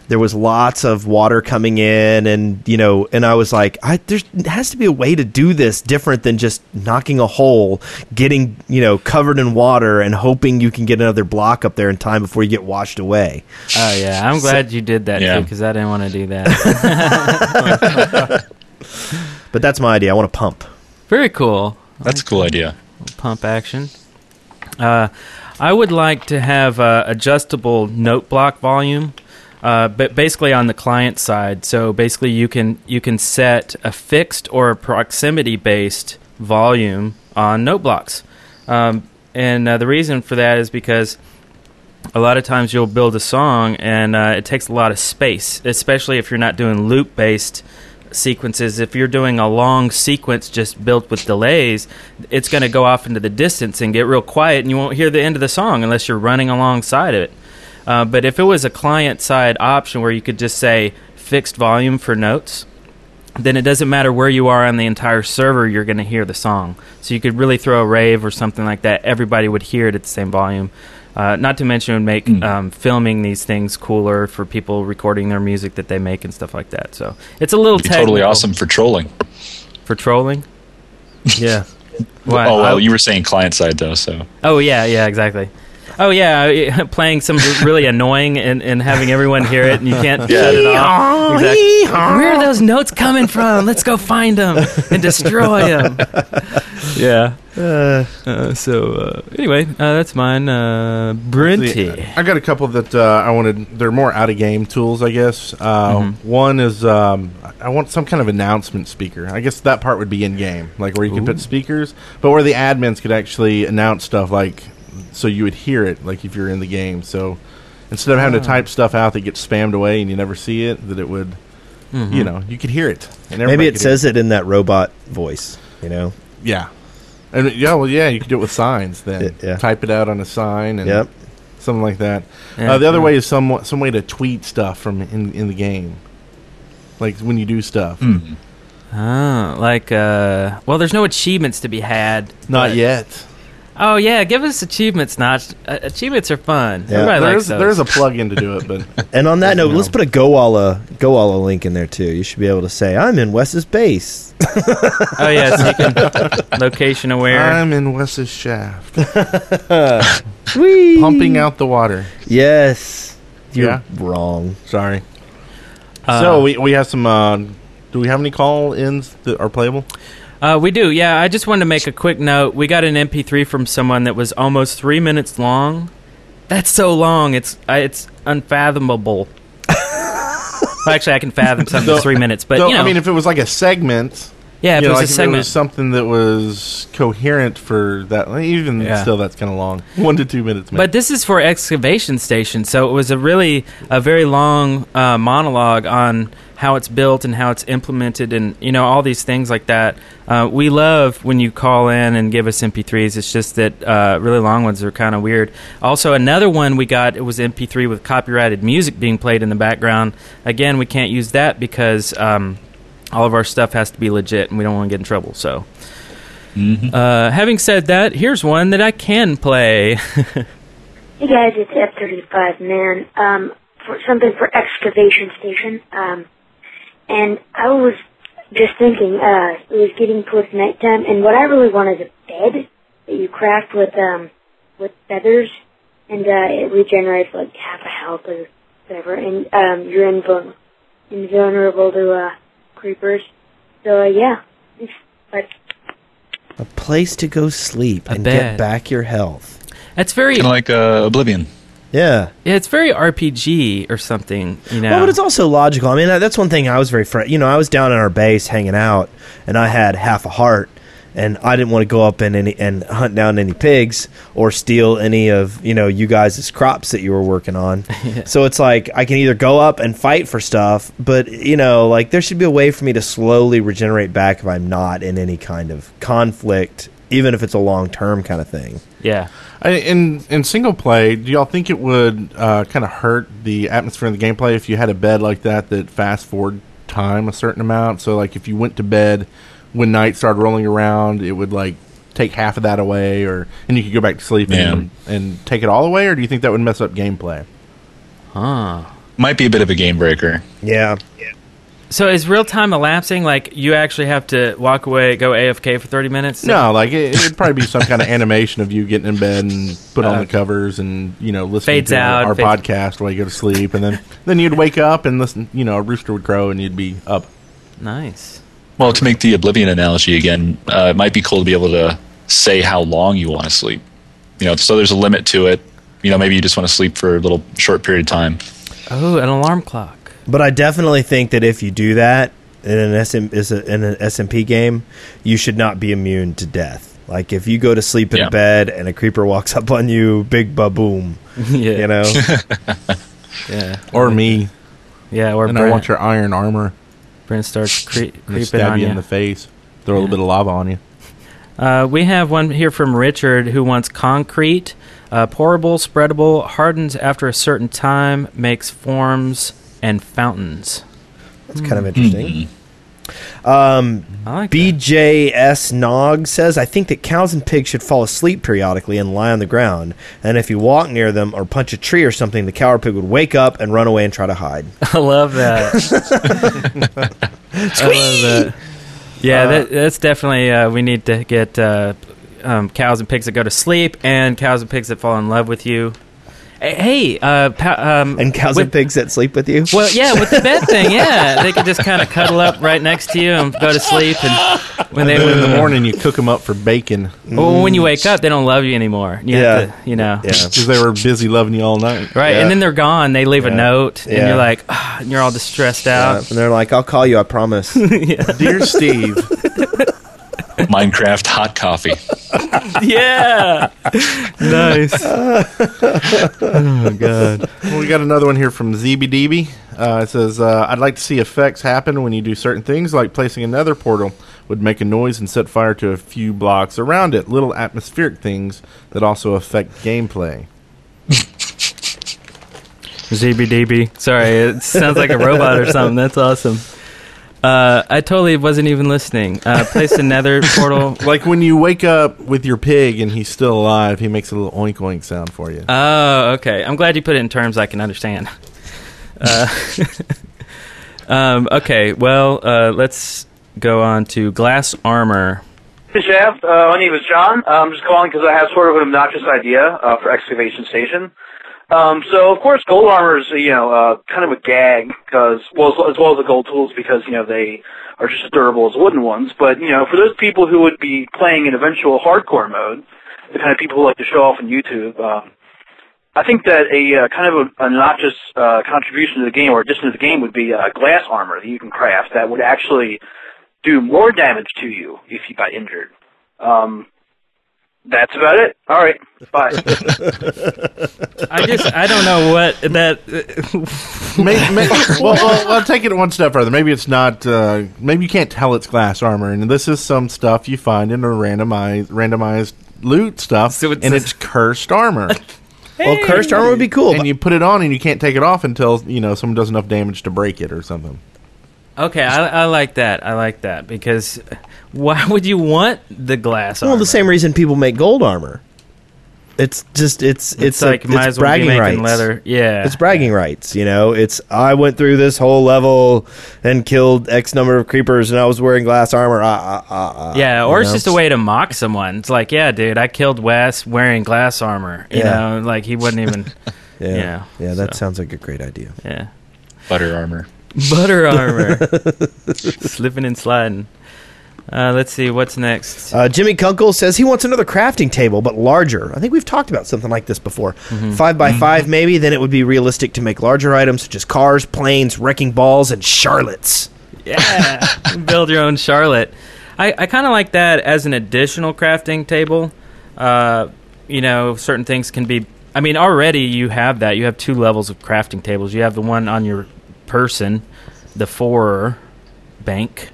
There was lots of water coming in, and you know, and I was like, there has to be a way to do this different than just knocking a hole, getting, you know, covered in water and hoping you can get another block up there in time before you get washed away. Oh yeah, I'm glad you did that too, because I didn't want to do that. But that's my idea. I want to pump. Very cool. That's a cool idea. Pump action. I would like to have adjustable note block volume. But basically on the client side, so basically you can set a fixed or a proximity-based volume on note blocks, and the reason for that is because a lot of times you'll build a song and it takes a lot of space, especially if you're not doing loop-based sequences. If you're doing a long sequence just built with delays, it's going to go off into the distance and get real quiet, and you won't hear the end of the song unless you're running alongside of it. But if it was a client-side option where you could just say fixed volume for notes, then it doesn't matter where you are on the entire server, you're going to hear the song. So you could really throw a rave or something like that. Everybody would hear it at the same volume. Not to mention it would make filming these things cooler for people recording their music that they make and stuff like that. So it's a little technical. Totally awesome for trolling. For trolling? Yeah. Well, you were saying client-side, though. So. Oh, yeah, exactly. Oh, yeah, playing some really annoying and having everyone hear it, and you can't shut it off. Exactly. Where are those notes coming from? Let's go find them and destroy them. Yeah. So anyway, that's mine. Brinty. I got a couple that I wanted. They're more out-of-game tools, I guess. One is I want some kind of announcement speaker. I guess that part would be in-game, like where you could put speakers, but where the admins could actually announce stuff like, so you would hear it, like if you're in the game. So instead of having to type stuff out that gets spammed away and you never see it, that it would, you know, you could hear it. And maybe it says it in that robot voice, you know? Yeah. And you could do it with signs then. Type it out on a sign and something like that. Yeah, the other way is some way to tweet stuff from in the game, like when you do stuff. Well, there's no achievements to be had. Not yet. Oh, yeah, give us achievements, Notch. Achievements are fun. Yeah. Everybody likes those. There's a plug-in to do it. But and on that note, let's put a Goala link in there, too. You should be able to say, I'm in Wes's base. Oh, yeah, so you can location aware. I'm in Wes's shaft. Whee! Pumping out the water. Yes. You're wrong. Sorry. So we have some... do we have any call-ins that are playable? We do, yeah. I just wanted to make a quick note. We got an MP3 from someone that was almost 3 minutes long. That's so long. It's unfathomable. Well, actually, I can fathom something that's 3 minutes, but you know. I mean, if it was like a segment. Yeah, if it was a segment. If it was something that was coherent for that, even still, that's kind of long. 1 to 2 minutes, maybe. But this is for Excavation Station, so it was a very long monologue on how it's built and how it's implemented and, you know, all these things like that. We love when you call in and give us MP3s. It's just that really long ones are kind of weird. Also, another one we got, it was MP3 with copyrighted music being played in the background. Again, we can't use that because all of our stuff has to be legit and we don't want to get in trouble. So having said that, here's one that I can play. Hey, guys, it's F35, man. For something for Excavation Station. And I was just thinking, it was getting towards nighttime, and what I really want is a bed that you craft with feathers, and it regenerates like half a health or whatever, and you're invulnerable to creepers. So but a place to go sleep and get back your health. That's very kind of like Oblivion. Yeah, it's very RPG or something, you know. Well, but it's also logical. I mean, that's one thing I was very I was down in our base hanging out, and I had half a heart, and I didn't want to go up and hunt down any pigs or steal any of, you know, you guys' crops that you were working on. Yeah. So it's like I can either go up and fight for stuff, but, you know, like there should be a way for me to slowly regenerate back if I'm not in any kind of conflict, even if it's a long-term kind of thing. Yeah. In single play, do y'all think it would kind of hurt the atmosphere in the gameplay if you had a bed like that fast-forward time a certain amount? So, like, if you went to bed when night started rolling around, it would, like, take half of that away, and you could go back to sleep and take it all away? Or do you think that would mess up gameplay? might be a bit of a game breaker. Yeah. So is real time elapsing? Like, you actually have to walk away, go AFK for 30 minutes? So? No, like, it would probably be some kind of animation of you getting in bed and put on the covers and, you know, listening to our podcast while you go to sleep. And then you'd wake up and listen, you know, a rooster would crow and you'd be up. Nice. Well, to make the Oblivion analogy again, it might be cool to be able to say how long you want to sleep. You know, so there's a limit to it. You know, maybe you just want to sleep for a little short period of time. Oh, an alarm clock. But I definitely think that if you do that in an SMP game, you should not be immune to death. Like, if you go to sleep in bed and a creeper walks up on you, big ba-boom, you know? Yeah. Or me. Yeah, or and Brent. I want your iron armor. Brent starts creeping stab on you. In the face. Throw a little bit of lava on you. We have one here from Richard who wants concrete. Pourable, spreadable, hardens after a certain time, makes forms... and fountains. That's kind of interesting. Like BJS Nog says, I think that cows and pigs should fall asleep periodically and lie on the ground. And if you walk near them or punch a tree or something, the cow or pig would wake up and run away and try to hide. I love that. Squee! I love that. Yeah, that's definitely, we need to get cows and pigs that go to sleep and cows and pigs that fall in love with you. Hey, and cows and pigs that sleep with you? Well, yeah, with the bed thing, yeah. They can just kind of cuddle up right next to you and go to sleep. And when they in the morning, you cook them up for bacon. Well, when you wake up, they don't love you anymore. You have to, you know. Because they were busy loving you all night. Right, and then they're gone. They leave a note, and you're like, oh, and you're all distressed out. And they're like, I'll call you, I promise. Dear Steve. Minecraft hot coffee. Yeah. Nice. Oh, God. Well, we got another one here from ZBDB. It says, I'd like to see effects happen when you do certain things, like placing another portal would make a noise and set fire to a few blocks around it. Little atmospheric things that also affect gameplay. ZBDB. Sorry, it sounds like a robot or something. That's awesome. I totally wasn't even listening. Place another portal. Like when you wake up with your pig and he's still alive, he makes a little oink oink sound for you. Oh, okay. I'm glad you put it in terms I can understand. Okay, well, let's go on to Glass Armor. Hey, Shaft. My name is John. I'm just calling because I have sort of an obnoxious idea for Excavation Station. So, of course, gold armor is, you know, kind of a gag, because, as well as the gold tools, because, you know, they are just as durable as wooden ones. But, you know, for those people who would be playing in eventual hardcore mode, the kind of people who like to show off on YouTube, I think that a kind of an obnoxious contribution to the game, or addition to the game, would be glass armor that you can craft that would actually do more damage to you if you got injured. That's about it. All right. Bye. I don't know what that... well, I'll take it one step further. Maybe it's not... maybe you can't tell it's glass armor, and this is some stuff you find in a randomized loot stuff, so it's cursed armor. Hey. Well, cursed armor would be cool. And you put it on, and you can't take it off until, you know, someone does enough damage to break it or something. Okay, I like that. I like that, because why would you want the glass armor? Well, the same reason people make gold armor. It's just it's like might as well be making leather. Yeah, it's bragging rights. You know, it's I went through this whole level and killed X number of creepers, and I was wearing glass armor. Yeah, or it's just a way to mock someone. It's like, yeah, dude, I killed Wes wearing glass armor. You know, like he wouldn't even. Yeah, that sounds like a great idea. Yeah, butter armor. Butter armor. Slipping and sliding. Let's see, what's next? Jimmy Kunkel says he wants another crafting table, but larger. I think we've talked about something like this before. 5x5 maybe, then it would be realistic to make larger items such as cars, planes, wrecking balls, and Charlottes. Yeah, build your own Charlotte. I kind of like that as an additional crafting table. You know, certain things can be... I mean, already you have that. You have two levels of crafting tables. You have the one on your... person, the four bank,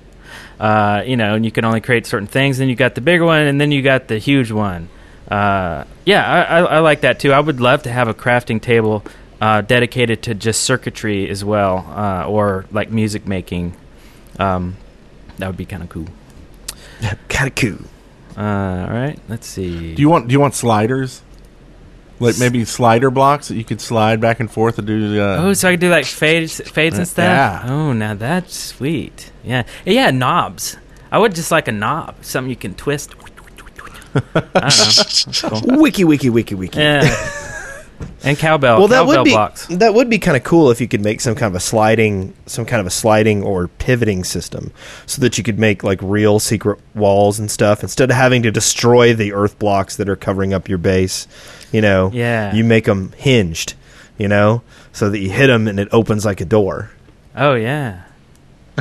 you know, and you can only create certain things. Then you got the bigger one, and then you got the huge one. I like that too. I would love to have a crafting table dedicated to just circuitry as well, or like music making. That would be kind of cool. All right, let's see. Do you want sliders? Like maybe slider blocks that you could slide back and forth and do. Oh, so I could do like fades and stuff. Yeah. Oh, now that's sweet. Yeah, yeah, knobs. I would just like a knob, something you can twist. I don't know. That's cool. Wiki. Yeah. And cowbell. Well, that cowbell would be blocks. That would be kind of cool if you could make some kind of a sliding or pivoting system, so that you could make like real secret walls and stuff instead of having to destroy the earth blocks that are covering up your base. You know, yeah. You make them hinged, you know, so that you hit them and it opens like a door. Oh yeah,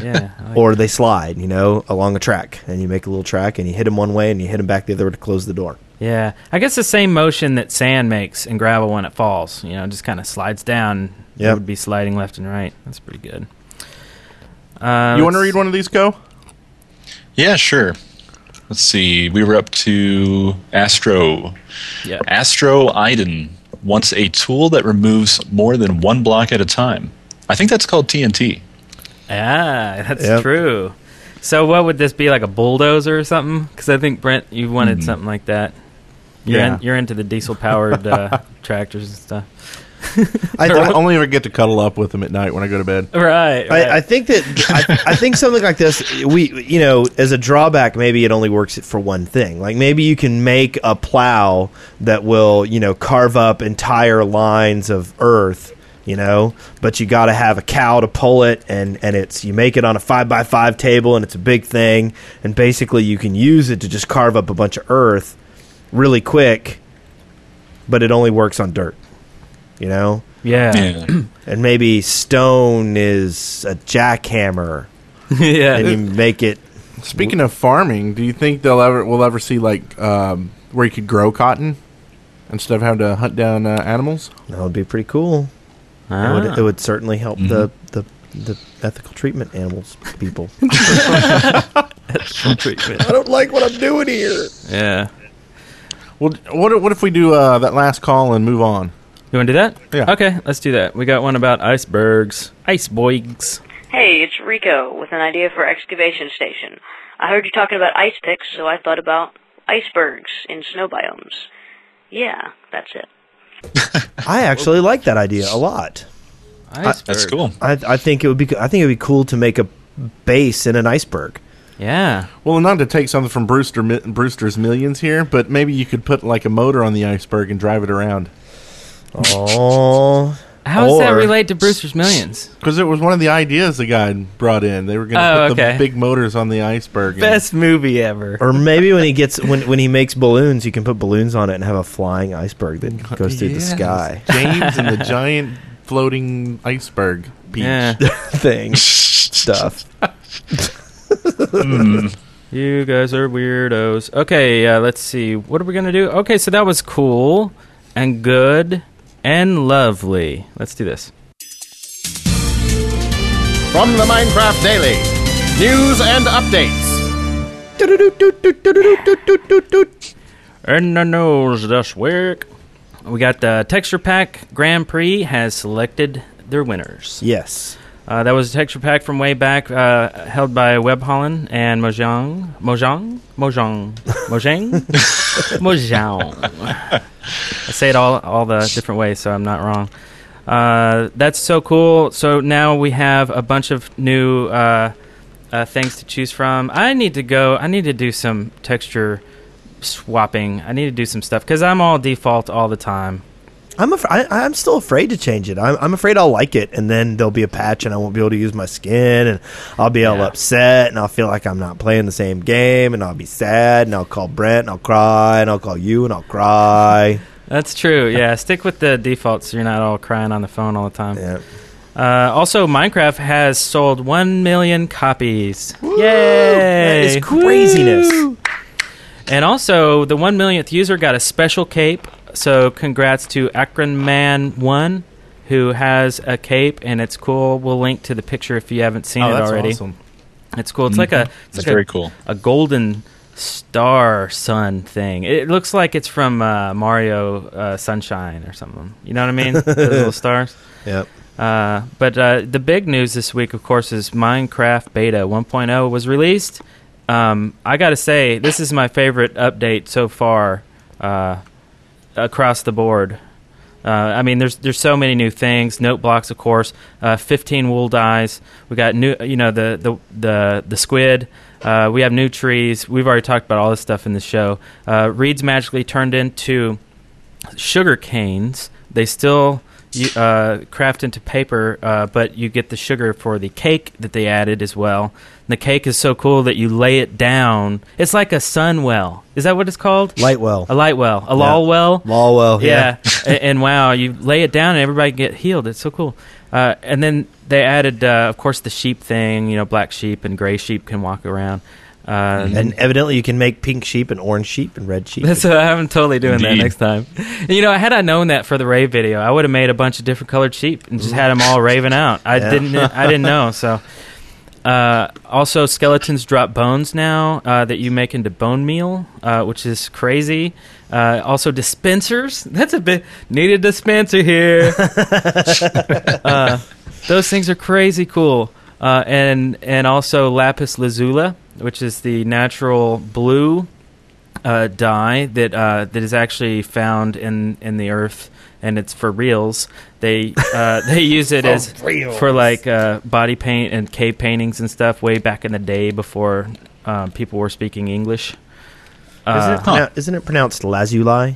yeah. Like or they slide, you know, along a track, and you make a little track, and you hit them one way, and you hit them back the other way to close the door. Yeah, I guess the same motion that sand makes and gravel when it falls, you know, just kind of slides down. Yep. It would be sliding left and right. That's pretty good. You want to read one of these, Coe? Yeah, sure. Let's see. We were up to Astro. Yep. Astro Iden wants a tool that removes more than one block at a time. I think that's called TNT. Ah, that's true. So what would this be, like a bulldozer or something? Because I think, Brent, you wanted something like that. You're into the diesel-powered tractors and stuff. I only ever get to cuddle up with them at night when I go to bed. Right. I think something like this, as a drawback, maybe it only works for one thing. Like maybe you can make a plow that will, carve up entire lines of earth. But you got to have a cow to pull it, and it's you make it on a 5x5 table, and it's a big thing, and basically you can use it to just carve up a bunch of earth really quick, but it only works on dirt, Yeah. And maybe stone is a jackhammer. Yeah. And you make it. Speaking of farming, do you think we'll ever see like where you could grow cotton instead of having to hunt down animals? That would be pretty cool. Ah. It would certainly help the ethical treatment animals people. Ethical treatment. I don't like what I'm doing here. Yeah. Well, what if we do that last call and move on? You want to do that? Yeah. Okay, let's do that. We got one about icebergs. Icebergs. Hey, it's Rico with an idea for excavation station. I heard you talking about ice picks, so I thought about icebergs in snow biomes. Yeah, that's it. I actually like that idea a lot. That's cool. I think it would be cool to make a base in an iceberg. Yeah. Well, not to take something from Brewster's Millions here, but maybe you could put like a motor on the iceberg and drive it around. Oh. How does that relate to Brewster's Millions? Because it was one of the ideas the guy brought in. They were going to put the big motors on the iceberg. Best movie ever. Or maybe when he makes balloons, you can put balloons on it and have a flying iceberg that goes through the sky. James and the giant floating iceberg beach thing stuff. You guys are weirdos. Okay, let's see. What are we going to do? Okay, so that was cool and good. And lovely. Let's do this. From the Minecraft Daily, news and updates. In the news this week, we got the Texture Pack Grand Prix has selected their winners. Yes. That was a Texture Pack from way back, held by Webholland and Mojang. I say it all the different ways, so I'm not wrong. That's so cool. So now we have a bunch of new things to choose from. I need to do some texture swapping. I need to do some stuff because I'm all default all the time. I'm still afraid to change it. I'm afraid I'll like it, and then there'll be a patch, and I won't be able to use my skin, and I'll be all upset, and I'll feel like I'm not playing the same game, and I'll be sad, and I'll call Brent, and I'll cry, and I'll call you, and I'll cry. That's true, yeah. Stick with the defaults so you're not all crying on the phone all the time. Yeah. Also, Minecraft has sold 1 million copies. Woo! Yay! That is craziness. Woo! And also, the 1 millionth user got a special cape. So congrats to AkronMan1, who has a cape, and it's cool. We'll link to the picture if you haven't seen it already. Awesome. It's cool. It's like a very cool a golden star sun thing. It looks like it's from Mario Sunshine or something. You know what I mean? Those little stars. Yep. But the big news this week, of course, is Minecraft Beta 1.0 was released. I got to say, this is my favorite update so far. Across the board I mean, there's so many new things. Note blocks, of course. 15 wool dyes. We got new, you know, the squid. We have new trees. We've already talked about all this stuff in the show. Reeds magically turned into sugar canes. They still craft into paper, but you get the sugar for the cake that they added as well. And the cake is so cool that you lay it down. It's like a sun well. Is that what it's called? Light well. A light well. A lol well? Lol well, yeah. And wow, you lay it down and everybody can get healed. It's so cool. And then they added, of course, the sheep thing. You know, black sheep and gray sheep can walk around. And evidently you can make pink sheep and orange sheep and red sheep. That's what I'm totally doing that next time. And, you know, had I known that for the rave video, I would have made a bunch of different colored sheep and just had them all raving out. I didn't know. So, also skeletons drop bones now that you make into bone meal, which is crazy. Also dispensers. That's a bit need a dispenser here. Those things are crazy cool. And also lapis lazuli, which is the natural blue dye that is actually found in the earth, and it's for reals. They use it as reals. For like body paint and cave paintings and stuff way back in the day before people were speaking English. Isn't it pronounced lazuli?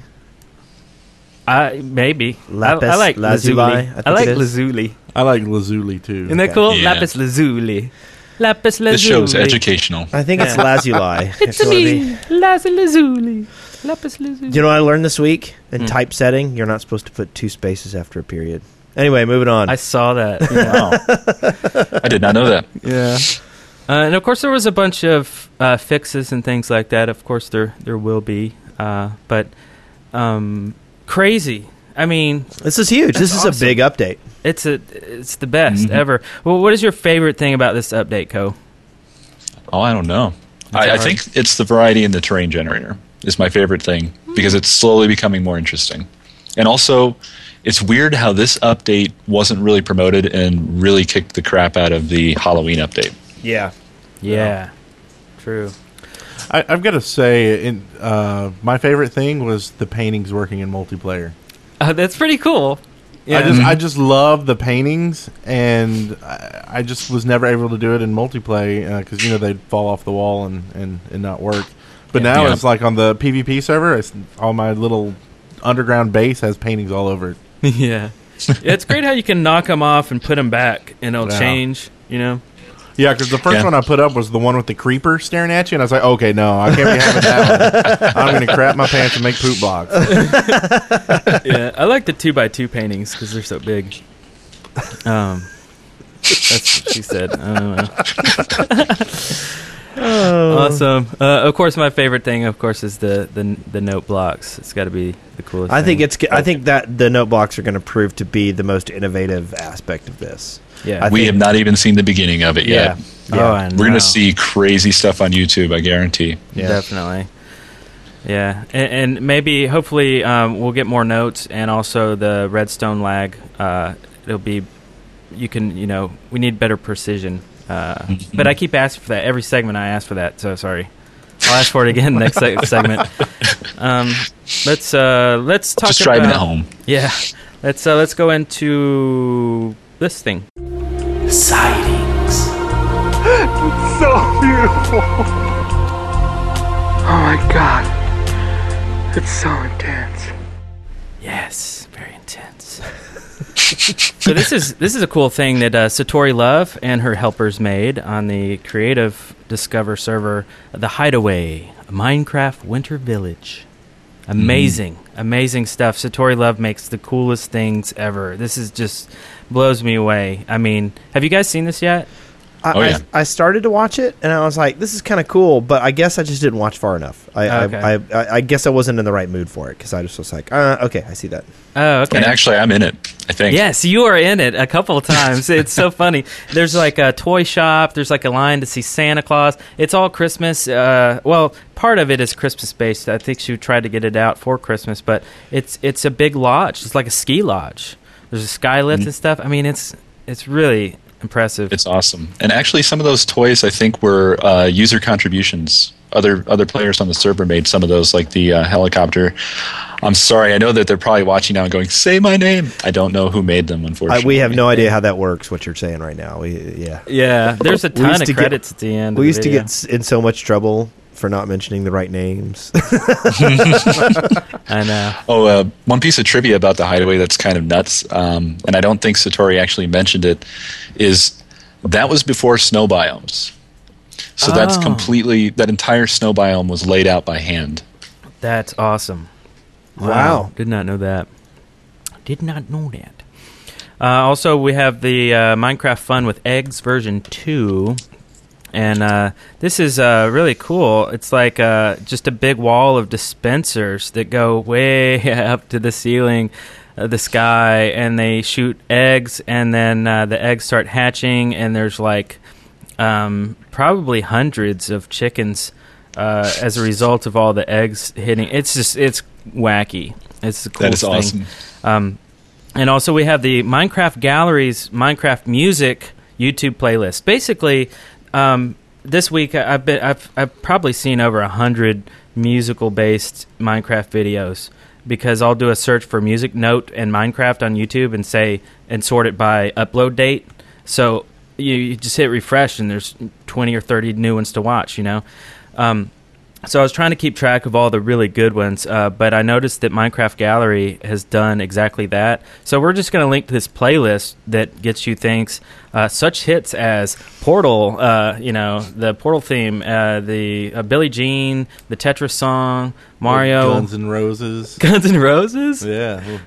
Maybe lapis. I like lazuli. I like lazuli. I like lazuli too. Isn't that cool? Yeah. Lapis lazuli. Lapis lazuli. This show's educational. I think it's lazuli. It's me, lazuli. Lapis lazuli. You know what I learned this week? In typesetting, you're not supposed to put two spaces after a period. Anyway, moving on. I saw that. Yeah. Wow. I did not know that. Yeah. And of course, there was a bunch of fixes and things like that. Of course, there will be. But crazy. I mean, this is huge. This is awesome. A big update. It's the best ever. Well, what is your favorite thing about this update, Coe? Oh, I don't know. I think it's the variety in the terrain generator is my favorite thing because it's slowly becoming more interesting. And also, it's weird how this update wasn't really promoted and really kicked the crap out of the Halloween update. Yeah. Yeah. True. I've got to say, my favorite thing was the paintings working in multiplayer. That's pretty cool. Yeah. I just love the paintings, and I just was never able to do it in multiplayer because they'd fall off the wall and not work. But now it's like on the PvP server, all my little underground base has paintings all over it. Yeah, it's great how you can knock them off and put them back, and it'll change. You know. Yeah, because the first one I put up was the one with the creeper staring at you, and I was like, okay, no, I can't be having that one. I'm going to crap my pants and make poop blocks. Yeah, I like the 2x2 paintings because they're so big. That's what she said. I don't know. Awesome. Of course, my favorite thing, of course, is the note blocks. It's got to be the coolest thing. I think that the note blocks are going to prove to be the most innovative aspect of this. Yeah, we have not even seen the beginning of it yet. Yeah. Oh, I know. We're going to see crazy stuff on YouTube, I guarantee. Yeah. Definitely. Yeah, and maybe, hopefully, we'll get more notes, and also the redstone lag. It'll be, we need better precision. But I keep asking for that. Every segment I ask for that, so sorry. I'll ask for it again next segment. Let's talk. Just driving it home. Yeah, let's go into this thing. Sightings. It's so beautiful. Oh my god, it's so intense. Yes, very intense. So this is a cool thing that Satori Love and her helpers made on the creative Discover server, The Hideaway, a Minecraft Winter Village. Amazing stuff. Satori Love makes the coolest things ever. This is just blows me away. I mean, have you guys seen this yet? I started to watch it, and I was like, this is kind of cool, but I guess I just didn't watch far enough. I guess I wasn't in the right mood for it, because I just was like, okay, I see that. Oh, okay. And actually, I'm in it, I think. Yes, you are in it a couple of times. It's so funny. There's like a toy shop. There's like a line to see Santa Claus. It's all Christmas. Well, part of it is Christmas-based. I think she tried to get it out for Christmas, but it's a big lodge. It's like a ski lodge. There's a skylift and stuff. I mean, it's really impressive. It's awesome. And actually, some of those toys, I think, were user contributions other players on the server made some of those, like the helicopter. I'm sorry. I know that they're probably watching now and going, say my name. I don't know who made them, unfortunately. We have no idea how that works, what you're saying right now. Yeah, there's a ton of credits at the end. We used to get in so much trouble for not mentioning the right names. I know. Oh, one piece of trivia about The Hideaway that's kind of nuts, and I don't think Satori actually mentioned it, is that was before snow biomes. So that's completely, that entire snow biome was laid out by hand. That's awesome. Wow. Did not know that. Did not know that. Also, we have the Minecraft Fun with Eggs version 2. And this is really cool. It's like just a big wall of dispensers that go way up to the ceiling of the sky, and they shoot eggs, and then the eggs start hatching, and there's like probably hundreds of chickens as a result of all the eggs hitting. It's wacky. It's the coolest thing. That is awesome. And also we have the Minecraft Galleries, Minecraft Music YouTube playlist. Basically... this week I've probably seen over 100 musical-based Minecraft videos, because I'll do a search for music note and Minecraft on YouTube and sort it by upload date. So you just hit refresh and there's 20 or 30 new ones to watch, you know. So I was trying to keep track of all the really good ones, but I noticed that Minecraft Gallery has done exactly that. So we're just going to link to this playlist that gets you things, such hits as Portal, the Portal theme, the Billie Jean, the Tetris song, Mario. Guns and Roses? Yeah.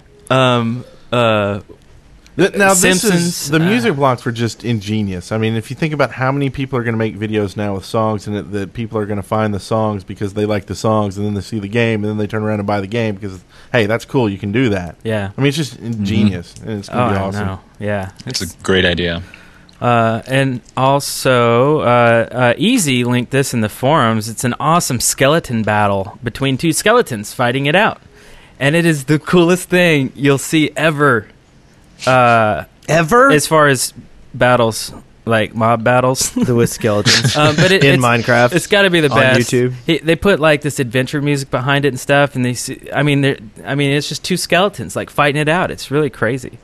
Now, Simpsons, the music blocks were just ingenious. I mean, if you think about how many people are going to make videos now with songs, and that people are going to find the songs because they like the songs, and then they see the game, and then they turn around and buy the game because, hey, that's cool, you can do that. Yeah. I mean, it's just ingenious, and it's going to be awesome. I know. Yeah. It's a great idea. And also, Easy linked this in the forums. It's an awesome skeleton battle between two skeletons fighting it out. And it is the coolest thing you'll see ever. Ever? As far as battles, like mob battles. With skeletons. But it's Minecraft. It's got to be the best. On YouTube. They put like this adventure music behind it and stuff, and it's just two skeletons like fighting it out. It's really crazy.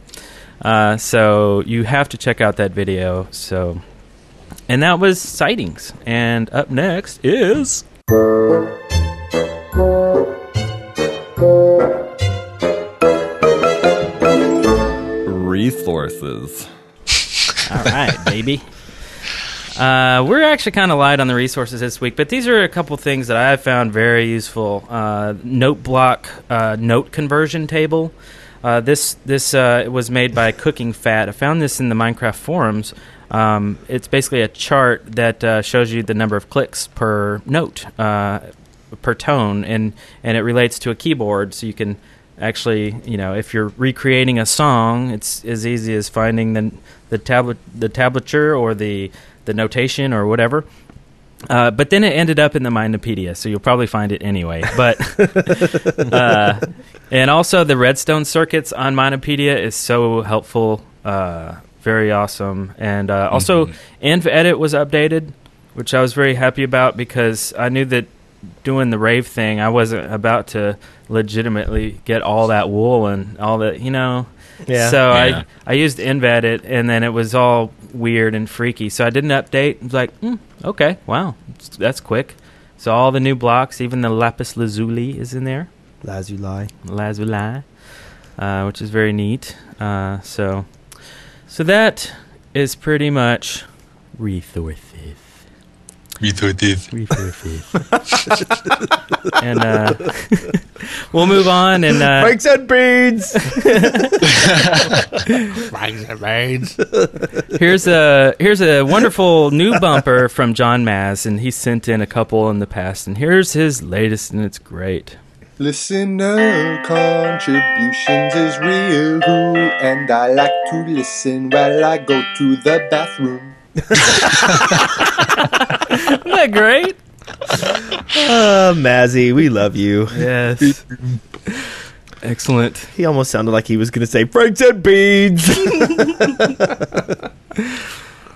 So you have to check out that video. So, and that was Sightings. And up next is... resources. All right, baby. We're actually kind of light on the resources this week, but these are a couple things that I found very useful. Note block note conversion table. This was made by Cooking Fat. I found this in the Minecraft forums. It's basically a chart that shows you the number of clicks per note, per tone, and it relates to a keyboard, so you can... Actually, you know, if you're recreating a song, it's as easy as finding the tablature or the notation or whatever. But then it ended up in the Mindopedia, so you'll probably find it anyway. But and also the redstone circuits on Mindopedia is so helpful, very awesome. And also INVedit was updated, which I was very happy about, because I knew that doing the rave thing, I wasn't about to legitimately get all that wool and all that, you know. Yeah. So yeah. I used InVedit, and then it was all weird and freaky. So I did an update. I was like, okay, wow, that's quick. So all the new blocks, even the lapis lazuli is in there. Lazuli, which is very neat. So that is pretty much resources. And we'll move on and breaks and beans. Breaks and beans. Here's a wonderful new bumper from John Maz, and he sent in a couple in the past, and here's his latest, and it's great. Listener contributions is real, and I like to listen while I go to the bathroom. Isn't that great? Mazzy, we love you. Yes. Excellent. He almost sounded like he was going to say Franks and Beans.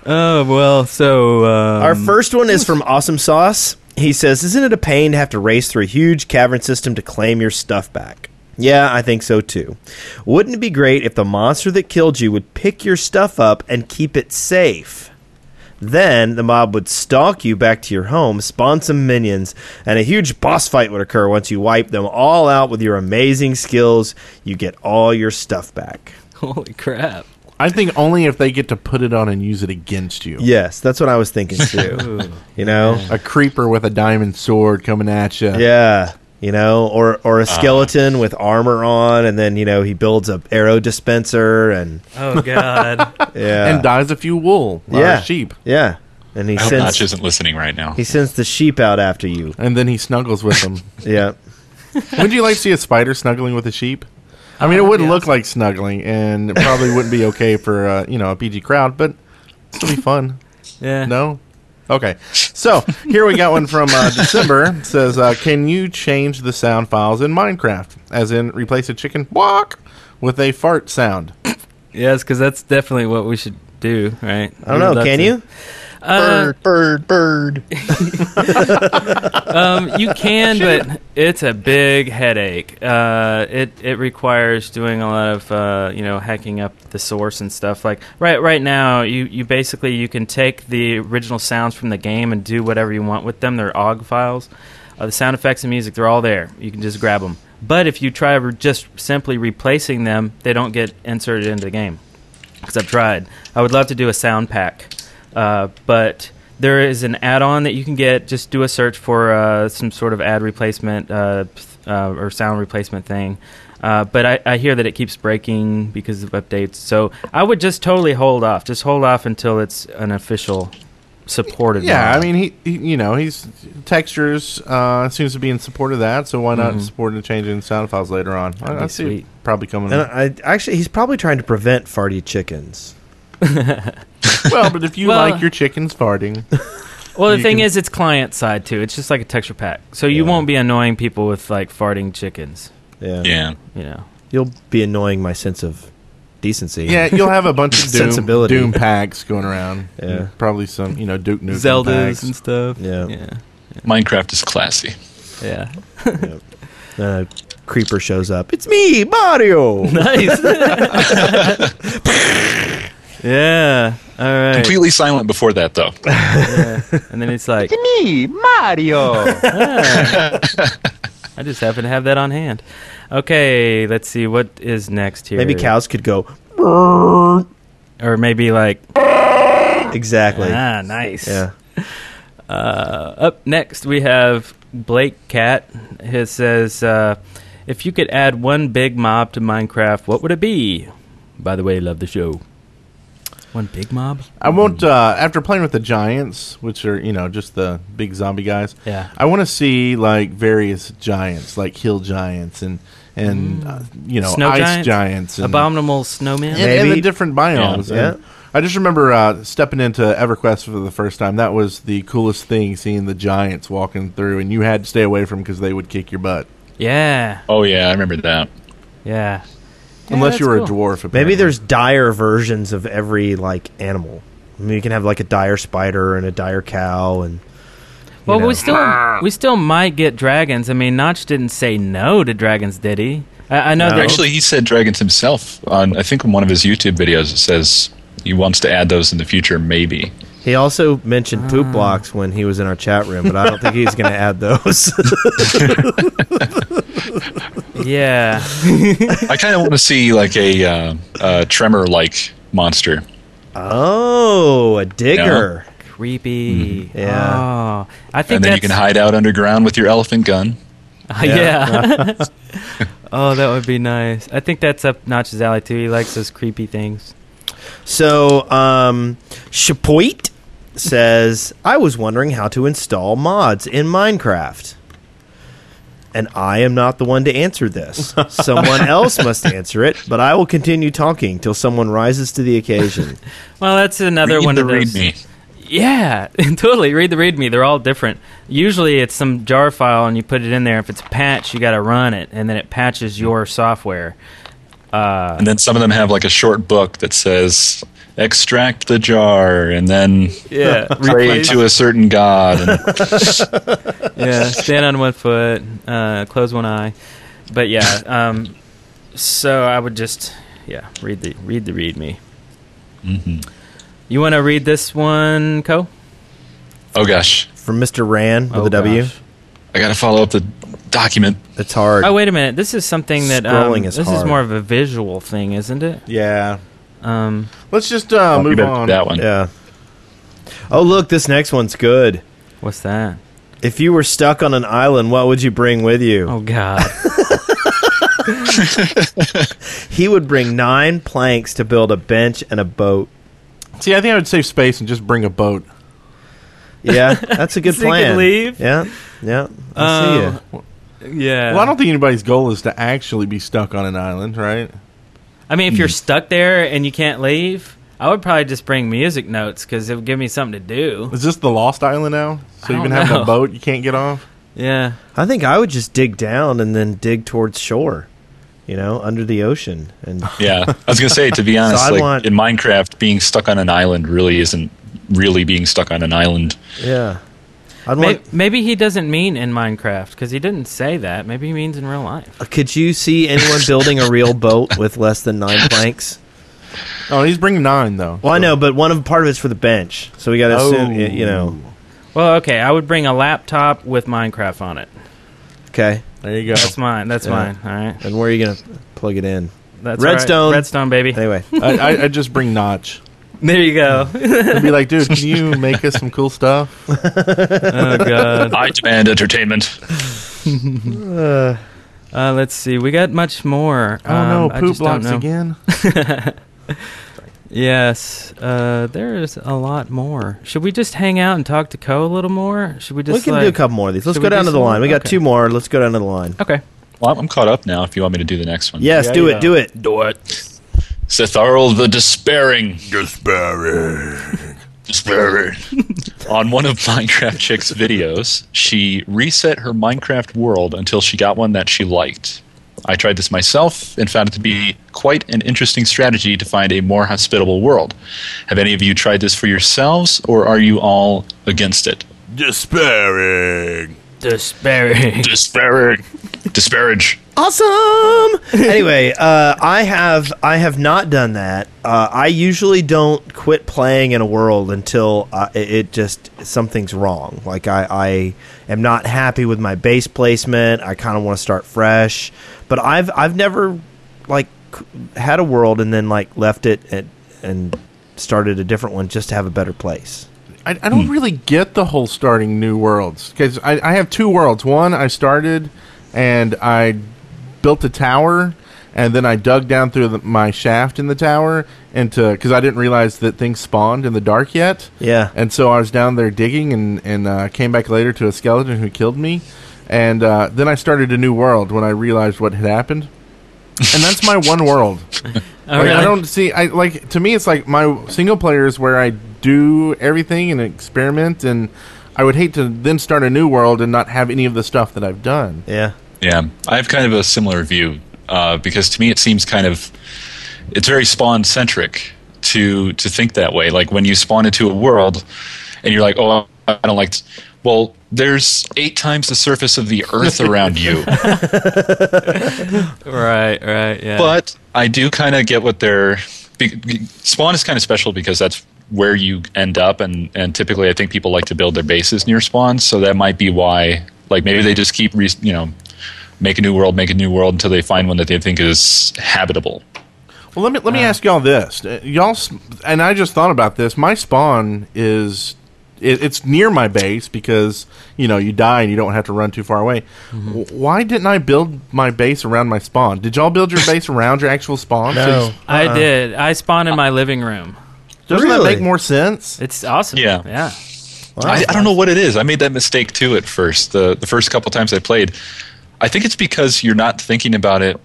Oh, well, so... our first one is from Awesome Sauce. He says, isn't it a pain to have to race through a huge cavern system to claim your stuff back? Yeah, I think so too. Wouldn't it be great if the monster that killed you would pick your stuff up and keep it safe? Then the mob would stalk you back to your home, spawn some minions, and a huge boss fight would occur once you wipe them all out with your amazing skills. You get all your stuff back. Holy crap. I think only if they get to put it on and use it against you. Yes, that's what I was thinking too. You know? A creeper with a diamond sword coming at you. Yeah. You know, or a skeleton with armor on, and then, you know, he builds an arrow dispenser and... Oh, God. Yeah. And dyes a few wool. Yeah. Sheep. Yeah. And he I hope Notch isn't listening right now. He sends the sheep out after you. And then he snuggles with them. Yeah. Would you like to see a spider snuggling with a sheep? I mean, it wouldn't look like snuggling, and it probably wouldn't be okay for, you know, a PG crowd, but it'll be fun. Yeah. No? Okay, so here we got one from December. It says, can you change the sound files in Minecraft? As in, replace a chicken walk with a fart sound. Yes, because that's definitely what we should do, right? I don't know, can you? Bird. You can, but it's a big headache. It requires doing a lot of you know, hacking up the source and stuff. Like right now, you basically you can take the original sounds from the game and do whatever you want with them. They're OGG files. The sound effects and music, they're all there. You can just grab them. But if you try just simply replacing them, they don't get inserted into the game. Because I've tried. I would love to do a sound pack. But there is an add-on that you can get. Just do a search for some sort of ad replacement or sound replacement thing. But I hear that it keeps breaking because of updates. So I would just totally hold off. Just hold off until it's an official supported. Yeah, one. I mean, he you know, he's textures seems to be in support of that. So why not support a change in sound files later on? I see it probably coming. And actually, he's probably trying to prevent farty chickens. Well, but if you like your chickens farting. Well, the thing is, it's client side too. It's just like a texture pack, so you won't be annoying people with like farting chickens. Yeah. You know, you'll be annoying my sense of decency. Yeah, you'll have a bunch of doom packs going around. Yeah, probably some Duke Nukem Zeldas packs and stuff. Yeah. Minecraft is classy. Yeah. Yep. Creeper shows up. It's me, Mario. Nice. Yeah, all right. Completely silent before that, though. Yeah. And then it's like, it's me, Mario. I just happen to have that on hand. Okay, let's see. What is next here? Maybe cows could go. Or maybe like. Exactly. Ah, nice. Yeah. Up next, we have Blake Cat. It says, if you could add one big mob to Minecraft, what would it be? By the way, love the show. One big mob? I want, after playing with the giants, which are, just the big zombie guys, I want to see, like, various giants, like hill giants and snow ice giants. And abominable snowmen. And the different biomes. Yeah. I just remember stepping into EverQuest for the first time. That was the coolest thing, seeing the giants walking through, and you had to stay away from them because they would kick your butt. Yeah. Oh, yeah, I remember that. Yeah. Unless you were a dwarf. Apparently. Maybe there's dire versions of every, like, animal. I mean, you can have, like, a dire spider and a dire cow. And we still might get dragons. I mean, Notch didn't say no to dragons, did he? I know that. Actually, he said dragons himself. I think in one of his YouTube videos it says he wants to add those in the future, maybe. He also mentioned poop blocks when he was in our chat room, but I don't think he's going to add those. Yeah. I kind of want to see like a tremor-like monster. Oh, a digger. You know? Creepy. Mm-hmm. Yeah. Oh, I think you can hide out underground with your elephant gun. Yeah. Oh, that would be nice. I think that's up Notch's alley, too. He likes those creepy things. So, Shapoit says, I was wondering how to install mods in Minecraft. And I am not the one to answer this. Someone else must answer it, but I will continue talking till someone rises to the occasion. Well, that's another one of those. Read the README. Yeah, totally. Read the README. They're all different. Usually it's some jar file and you put it in there. If it's a patch, you got to run it, and then it patches your software. And then some of them have like a short book that says extract the jar, and then pray to a certain god. And stand on one foot, close one eye. But yeah, so I would just read the readme. Mm-hmm. You want to read this one, Coe? Oh gosh, from Mr. Ran with a W. Gosh. I got to follow up the document. It's hard. Oh wait a minute, this is something that is more of a visual thing, isn't it? Yeah. Let's just move on. That one. Yeah. Oh look, this next one's good. What's that? If you were stuck on an island, what would you bring with you? Oh God. He would bring 9 planks to build a bench and a boat. See, I think I would save space and just bring a boat. Yeah, that's a good plan. You can leave. Yeah. I see you. Yeah. Well, I don't think anybody's goal is to actually be stuck on an island, right? I mean, if you're stuck there and you can't leave, I would probably just bring music notes because it would give me something to do. Is this the Lost Island now? So even having a boat, you can't get off? Yeah. I think I would just dig down and then dig towards shore. You know, under the ocean. And yeah, I was going to say, to be honest, so in Minecraft, being stuck on an island really isn't really being stuck on an island. Yeah. Maybe he doesn't mean in Minecraft, because he didn't say that. Maybe he means in real life. Could you see anyone building a real boat with less than 9 planks? Oh, he's bringing 9, though. Well, I know, but part of it's for the bench, so we got to assume, you know. Well, okay, I would bring a laptop with Minecraft on it. Okay. There you go. That's mine. That's mine. All right. And where are you going to plug it in? That's Redstone. Right. Redstone, baby. Anyway. I just bring Notch. There you go. I'd be like, dude, can you make us some cool stuff? Oh, God. I demand entertainment. Let's see. We got much more. Oh, no. Poop blocks again. Yes. There's a lot more. Should we just hang out and talk to Coe a little more? Should we just? We can do a couple more of these. Let's go down to the line. We got 2 more. Let's go down to the line. Okay. Well, I'm caught up now if you want me to do the next one. Yes, do it. Satori the Despairing. On one of Minecraft Chick's videos, she reset her Minecraft world until she got one that she liked. I tried this myself and found it to be quite an interesting strategy to find a more hospitable world. Have any of you tried this for yourselves, or are you all against it? Disparage. Awesome. Anyway, I have not done that. I usually don't quit playing in a world until it just something's wrong. Like I am not happy with my base placement. I kind of want to start fresh. But I've never like had a world and then like left it and started a different one just to have a better place. I don't really get the whole starting new worlds, because I have 2 worlds. One I started and I built a tower, and then I dug down through my shaft in the tower because I didn't realize that things spawned in the dark yet. Yeah, and so I was down there digging, and came back later to a skeleton who killed me, and then I started a new world when I realized what had happened. And that's my one world. Really? I don't see. To me, it's like my single player is where I do everything and experiment, and I would hate to then start a new world and not have any of the stuff that I've done. Yeah. I have kind of a similar view because to me, it seems it's very spawn centric to think that way. Like when you spawn into a world, and you're like, oh, I don't like. Well, there's 8 times the surface of the Earth around you. Right, yeah. But I do kind of get what Spawn is kind of special because that's where you end up, and typically I think people like to build their bases near Spawn, so that might be why, like, maybe they just keep, make a new world until they find one that they think is habitable. Well, let me ask y'all this. Y'all, and I just thought about this, my Spawn is... It's near my base because, you know, you die and you don't have to run too far away. Mm-hmm. Why didn't I build my base around my spawn? Did y'all build your base around your actual spawn? No. I did. I spawned in my living room. Doesn't that make more sense? It's awesome. Yeah. Wow. I don't know what it is. I made that mistake, too, at first. The first couple times I played. I think it's because you're not thinking about it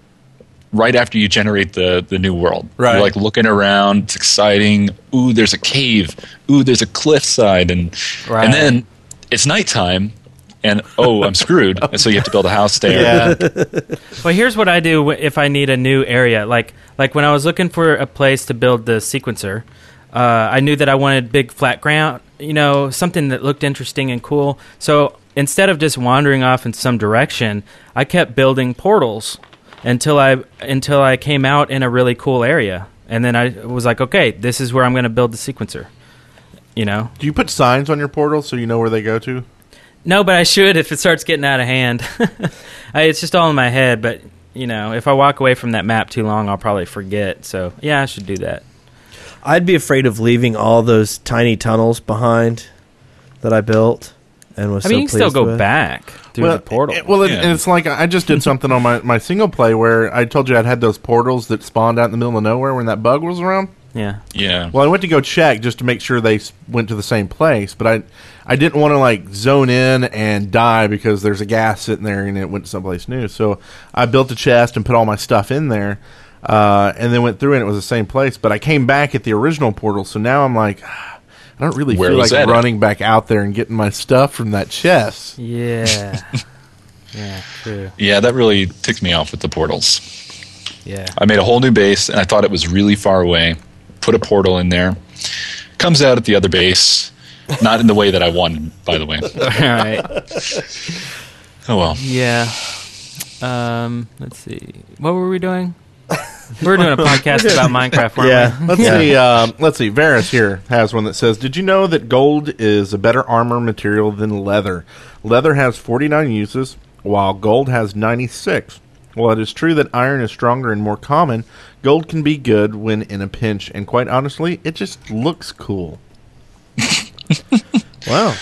right after you generate the new world. Right. You're like looking around, it's exciting. Ooh, there's a cave. Ooh, there's a cliffside. And then it's nighttime, and oh, I'm screwed. And so you have to build a house there. Yeah. Well, here's what I do if I need a new area. Like when I was looking for a place to build the sequencer, I knew that I wanted big flat ground, you know, something that looked interesting and cool. So instead of just wandering off in some direction, I kept building portals until I came out in a really cool area. And then I was like, okay, this is where I'm going to build the sequencer, you know. Do you put signs on your portals so you know where they go to? No, but I should if it starts getting out of hand. It's just all in my head, but, you know, if I walk away from that map too long, I'll probably forget. So, yeah, I should do that. I'd be afraid of leaving all those tiny tunnels behind that I built and was so pleased with. I mean, you can still go back through the portal. It's like I just did something on my single play where I told you I'd had those portals that spawned out in the middle of nowhere when that bug was around. Yeah. Yeah. Well, I went to go check just to make sure they went to the same place, but I didn't want to like zone in and die because there's a gas sitting there and it went someplace new. So I built a chest and put all my stuff in there, and then went through and it was the same place. But I came back at the original portal, so now I'm like, I don't really feel like running back out there and getting my stuff from that chest. Yeah. Yeah, true. Yeah, that really ticked me off with the portals. Yeah. I made a whole new base and I thought it was really far away. Put a portal in there. Comes out at the other base. Not in the way that I wanted, by the way. All right. Oh, well. Yeah. Let's see. What were we doing? We were doing a podcast about Minecraft, weren't we? Let's see. Varus here has one that says, did you know that gold is a better armor material than leather? Leather has 49 uses, while gold has 96. While it is true that iron is stronger and more common, gold can be good when in a pinch, and quite honestly, it just looks cool. Wow.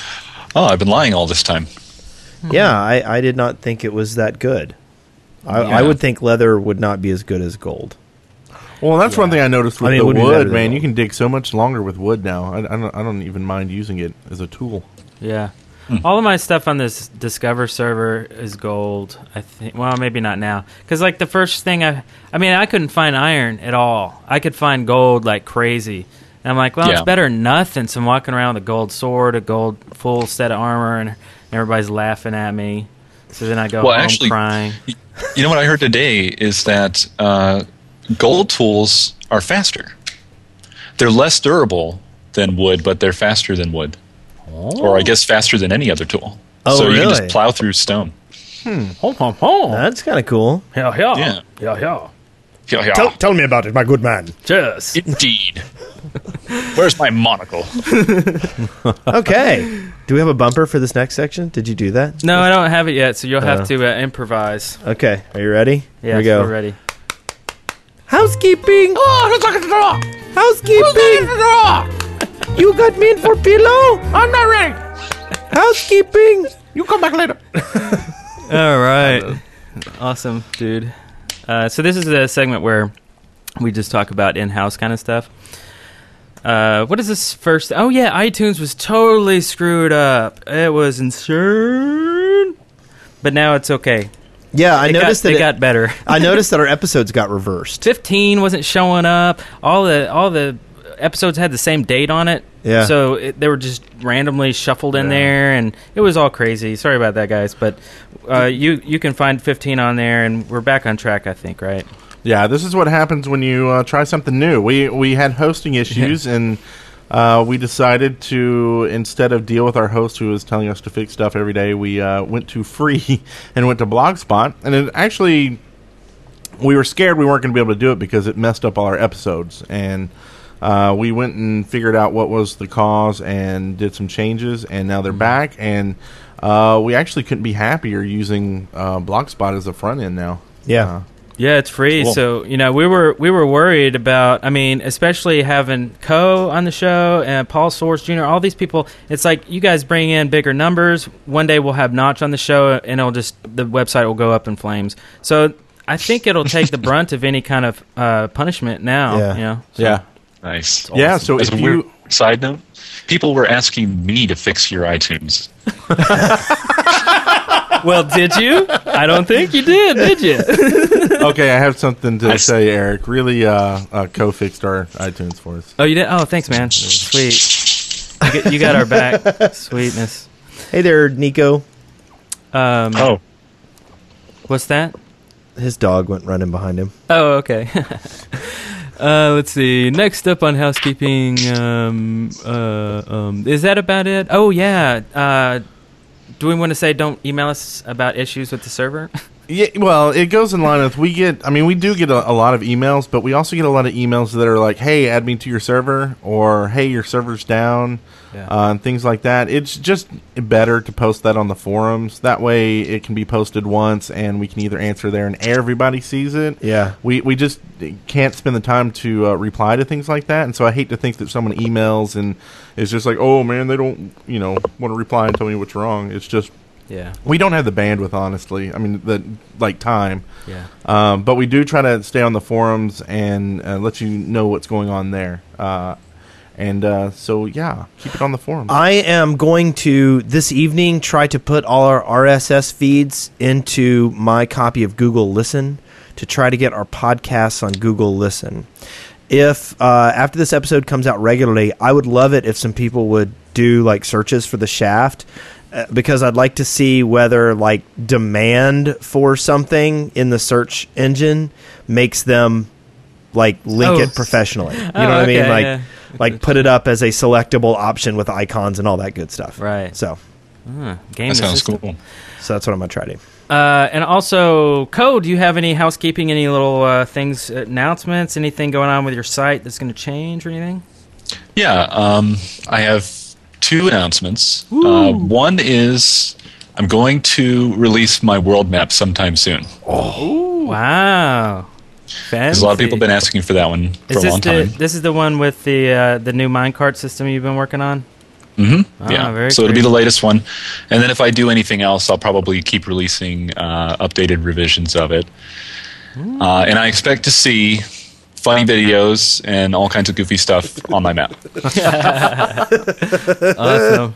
Oh, I've been lying all this time. Yeah, I did not think it was that good. I would think leather would not be as good as gold. Well, that's one thing I noticed with the wood, man. You can dig so much longer with wood now. I don't even mind using it as a tool. Yeah. All of my stuff on this Discover server is gold, I think. Well, maybe not now. Because, like, the first thing I couldn't find iron at all. I could find gold like crazy. And I'm like, well, it's better than nothing. So I'm walking around with a gold sword, a gold full set of armor, and everybody's laughing at me. So then I go home crying. You know what I heard today is that gold tools are faster. They're less durable than wood, but they're faster than wood. Oh. Or I guess faster than any other tool. Oh, so you can just plow through stone. Home. That's kind of cool. Yeah. Tell me about it, my good man. Cheers. Indeed. Where's my monocle? Okay. Do we have a bumper for this next section? Did you do that? No, I don't have it yet, so you'll have to improvise. Okay. Are you ready? Yeah, we're ready. Housekeeping. Oh, housekeeping. You got me in for pillow? I'm not ready. Housekeeping. You come back later. All right. Awesome, dude. So this is a segment where we just talk about in-house kind of stuff. What is this first? Oh, yeah. iTunes was totally screwed up. It was insane. But now it's okay. Yeah, I noticed that it got better. I noticed that our episodes got reversed. 15 wasn't showing up. All the episodes had the same date on it, so they were just randomly shuffled in there, and it was all crazy. Sorry about that, guys, but you can find 15 on there, and we're back on track, I think, right? Yeah, this is what happens when you try something new. We had hosting issues, and we decided to, instead of deal with our host who was telling us to fix stuff every day, we went to free and went to Blogspot, and it actually, we were scared we weren't going to be able to do it because it messed up all our episodes, and we went and figured out what was the cause and did some changes, and now they're back. And we actually couldn't be happier using Blogspot as the front end now. Yeah, it's free. Cool. So you know, we were worried about. I mean, especially having Coe on the show and Paul Source Jr. All these people. It's like you guys bring in bigger numbers. One day we'll have Notch on the show, and it'll just the website will go up in flames. So I think it'll take the brunt of any kind of punishment now. Yeah. You know? So, yeah. Nice. Awesome. Yeah, so as a weird side note, people were asking me to fix your iTunes. Well, did you? I don't think you did you? Okay, I have something to say, Eric. Really, Coe fixed our iTunes for us. Oh, you did? Oh, thanks, man. Sweet. You got our back. Sweetness. Hey there, Nico. What's that? His dog went running behind him. Oh, okay. Let's see. Next up on housekeeping, is that about it? Oh yeah. Do we want to say don't email us about issues with the server? Yeah, well, it goes in line with we do get a lot of emails, but we also get a lot of emails that are like, hey, add me to your server, or hey, your server's down, yeah. And things like that. It's just better to post that on the forums. That way it can be posted once, and we can either answer there and everybody sees it. Yeah. We just can't spend the time to reply to things like that, and so I hate to think that someone emails and is just like, oh, man, they don't want to reply and tell me what's wrong. It's just... Yeah, we don't have the bandwidth, honestly. I mean, time. Yeah. But we do try to stay on the forums and let you know what's going on there. So, yeah, keep it on the forums. I am going to, this evening, try to put all our RSS feeds into my copy of Google Listen to try to get our podcasts on Google Listen. If after this episode comes out regularly, I would love it if some people would do, like, searches for The Shaft. Because I'd like to see whether demand for something in the search engine makes them link it professionally. You know what I mean? Put it up as a selectable option with icons and all that good stuff. Right. So game sounds cool. So that's what I'm gonna try to do. And also, Coe, do you have any housekeeping? Any little things, announcements? Anything going on with your site that's going to change or anything? Yeah, I have. 2 announcements. One is I'm going to release my world map sometime soon. Oh, wow. Because a lot of people have been asking for that one for a long time. This is the one with the new minecart system you've been working on? Mm-hmm. Oh, yeah. So it'll be the latest one. And then if I do anything else, I'll probably keep releasing updated revisions of it. And I expect to see... funny videos and all kinds of goofy stuff on my map. Awesome.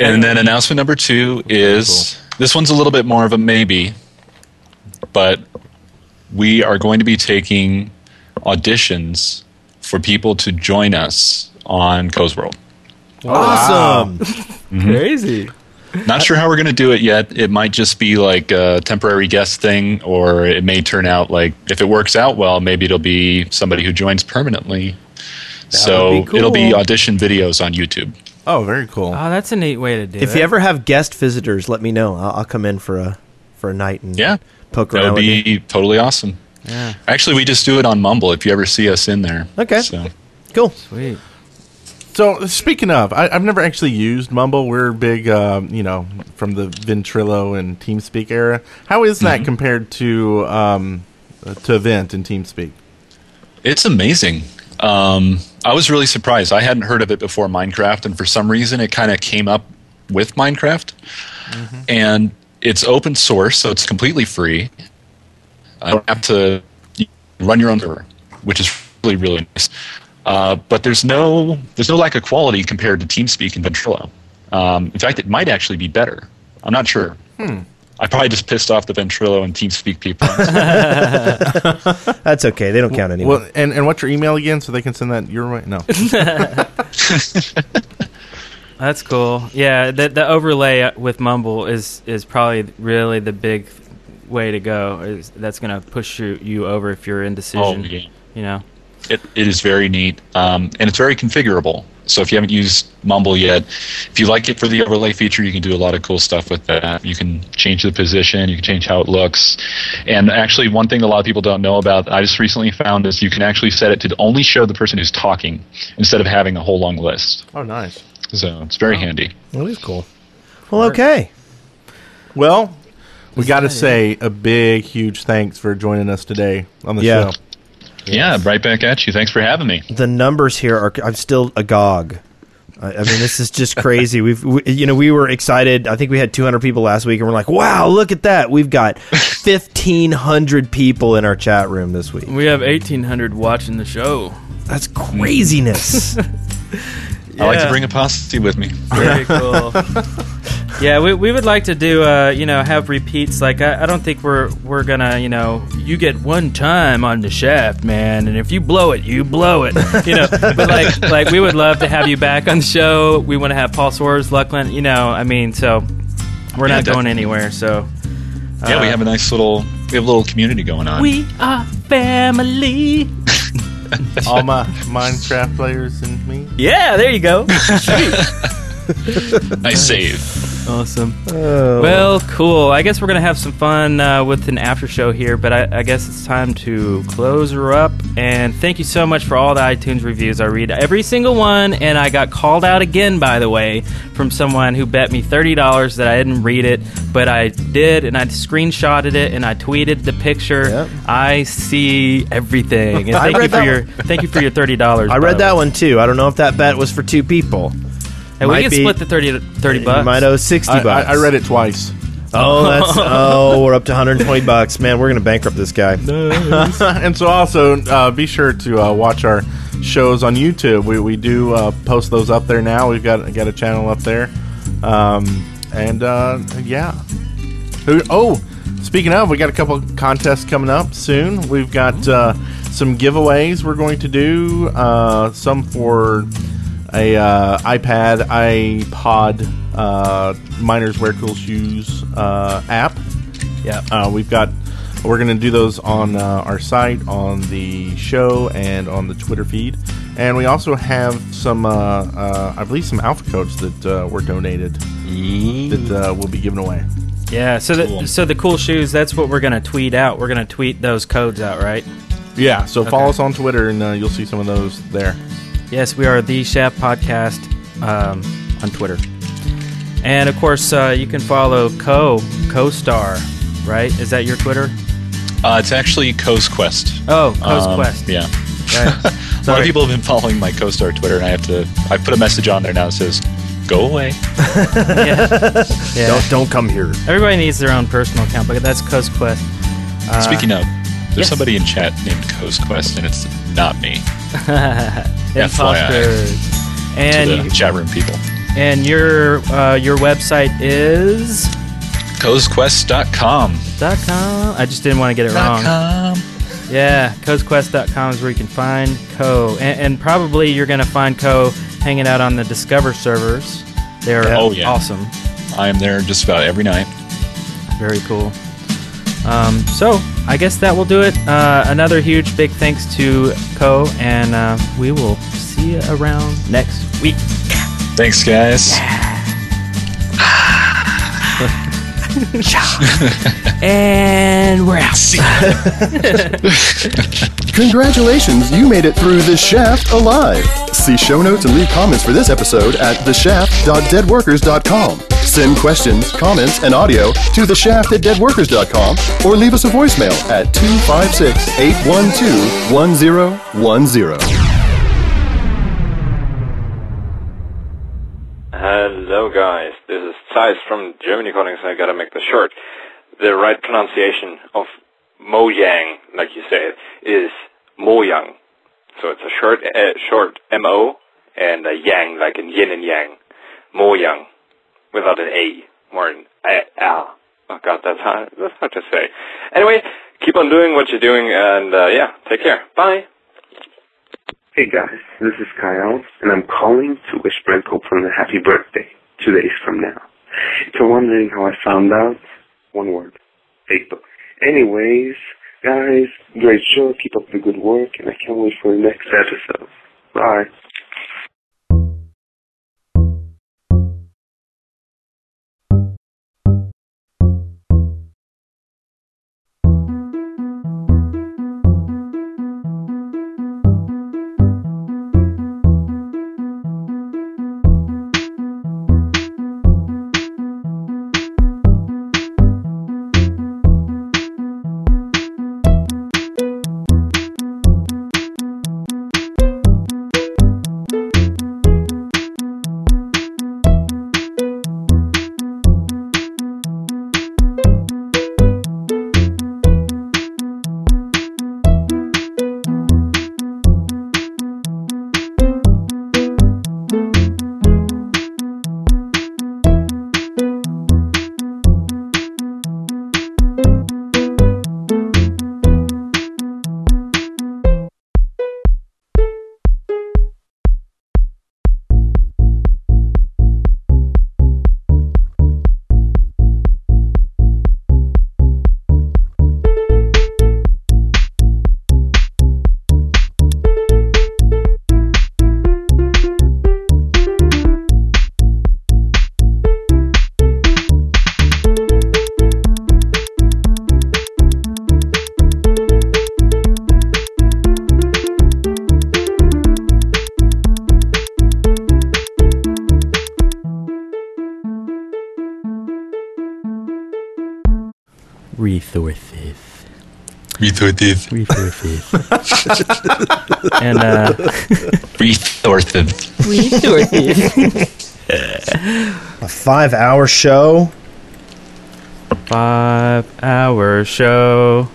And then announcement number 2 is, this one's a little bit more of a maybe, but we are going to be taking auditions for people to join us on Coe's World. Awesome. Mm-hmm. Crazy. Not sure how we're going to do it yet. It might just be like a temporary guest thing, or it may turn out if it works out well, maybe it'll be somebody who joins permanently. So it'll be audition videos on YouTube. Oh, very cool. Oh, that's a neat way to do it. If you ever have guest visitors, let me know. I'll come in for a night and poke around. That would be totally awesome. Yeah. Actually, we just do it on Mumble if you ever see us in there. Okay. So. Cool. Sweet. So, speaking of, I've never actually used Mumble. We're big, from the Ventrilo and TeamSpeak era. How is that compared to Vent and TeamSpeak? It's amazing. I was really surprised. I hadn't heard of it before Minecraft, and for some reason it kind of came up with Minecraft. Mm-hmm. And it's open source, so it's completely free. I don't have to run your own server, which is really, really nice. But there's no lack of quality compared to TeamSpeak and Ventrilo. In fact, it might actually be better. I'm not sure. I probably just pissed off the Ventrilo and TeamSpeak people. That's okay. They don't count anymore. Well, and what's your email again so they can send that your way? No. That's cool. Yeah, the overlay with Mumble is probably really the big way to go. That's going to push you over if you're indecision. Oh, yeah. You know? It is very neat, and it's very configurable. So if you haven't used Mumble yet, if you like it for the overlay feature, you can do a lot of cool stuff with that. You can change the position. You can change how it looks. And actually, one thing a lot of people don't know about that I just recently found is you can actually set it to only show the person who's talking instead of having a whole long list. Oh, nice. So it's very handy. That is cool. Well, okay. Well, we got to say a big, huge thanks for joining us today on the show. Yes. Yeah, right back at you. Thanks for having me. The numbers here I'm still agog. I mean, this is just crazy. We were excited. I think we had 200 people last week, and we're like, wow, look at that. We've got 1,500 people in our chat room this week. We have 1,800 watching the show. That's craziness. I like to bring a posse with me. Very cool. Yeah, we would like to do have repeats. Like I don't think we're gonna you get one time on the Shaft, man, and if you blow it, you blow it. But like we would love to have you back on the show. We want to have Paul Swerves, Luckland. So we're not going anywhere. So we have a little community going on. We are family. All my Minecraft players and me. Yeah, there you go. Nice save. Awesome. Oh. Well, cool. I guess we're going to have some fun with an after show here, but I guess it's time to close her up. And thank you so much for all the iTunes reviews. I read every single one, and I got called out again, by the way, from someone who bet me $30 that I didn't read it, but I did, and I screenshotted it, and I tweeted the picture. Yep. I see everything. And thank you for your $30. I read that one, too. I don't know if that bet was for two people. Hey, we can split the 30 bucks. You might owe 60 bucks. I read it twice. Oh, we're up to 120 bucks. Man, we're going to bankrupt this guy. Nice. And so also, be sure to watch our shows on YouTube. We do post those up there now. We've got a channel up there. Yeah. Oh, speaking of, we got a couple contests coming up soon. We've got some giveaways we're going to do, some for... a iPod, Miners Wear Cool Shoes app. Yeah, we're gonna do those on our site, on the show, and on the Twitter feed. And we also have some, I believe, some alpha codes that were donated that we'll be giving away. Yeah, so the cool shoes. That's what we're gonna tweet out. We're gonna tweet those codes out, right? Yeah. So follow us on Twitter, and you'll see some of those there. Yes, we are The Shaft Podcast on Twitter. And, of course, you can follow CoStar, right? Is that your Twitter? It's actually Coe's Quest. Oh, Coe's Quest. Yeah. Right. A lot of people have been following my CoStar Twitter, and I put a message on there now that says, go away. Yeah. Yeah. Don't come here. Everybody needs their own personal account, but that's Coe's Quest. Speaking of, there's somebody in chat named Coe's Quest, and it's not me. FYI, and to the chat room people. And your website is coesquest.com. I just didn't want to get it wrong. Yeah, coesquest.com is where you can find Coe, and probably you're going to find Coe hanging out on the Discover servers. They're awesome. I am there just about every night. Very cool. So I guess that will do it. Another huge big thanks to Coe, and we will see you around next week. Thanks, guys. Yeah. And we're out. Congratulations, you made it through The Shaft alive. See show notes and leave comments for this episode at theshaft.deadworkers.com. Send questions, comments, and audio to theshaft@deadworkers.com or leave us a voicemail at 256-812-1010. Hello, guys. This is Zeiss from Germany calling, so I gotta make this short. The right pronunciation of Mojang, like you said, is Mojang. So it's a short M-O and a yang, like in yin and yang. Mojang. Without an A, or an A-L. Oh, God, that's hard to say. Anyway, keep on doing what you're doing, and, take care. Bye. Hey, guys, this is Kyle, and I'm calling to wish Brent Copeland a happy birthday 2 days from now. If you're wondering how I found out, one word, Facebook. Anyways, guys, great show, keep up the good work, and I can't wait for the next episode. Bye. Resources. And Resources. A 5 hour show. 5 hour show.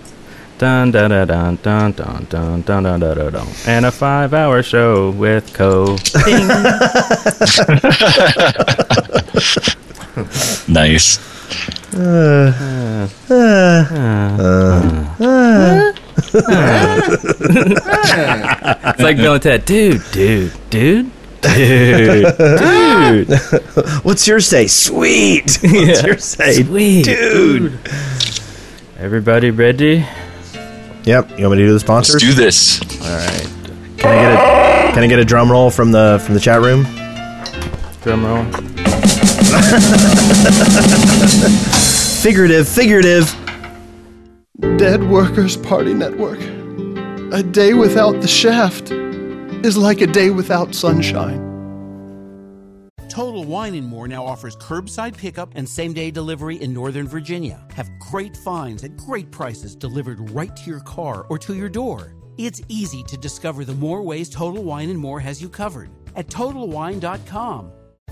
Dun dun dun dun dun dun dun dun dun dun dun. And a 5 hour show with Coe. Nice. It's like Bill and Ted. Dude. What's your say? Sweet. What's your say? Sweet. Dude. Everybody ready? Yep. You want me to do the sponsors? Let's do this. All right. Can I get a drum roll from the chat room? Drum roll. Figurative. Dead Workers Party Network. A day without the shaft is like a day without sunshine. Total Wine & More now offers curbside pickup and same-day delivery in Northern Virginia. Have great finds at great prices delivered right to your car or to your door. It's easy to discover the more ways Total Wine & More has you covered at TotalWine.com.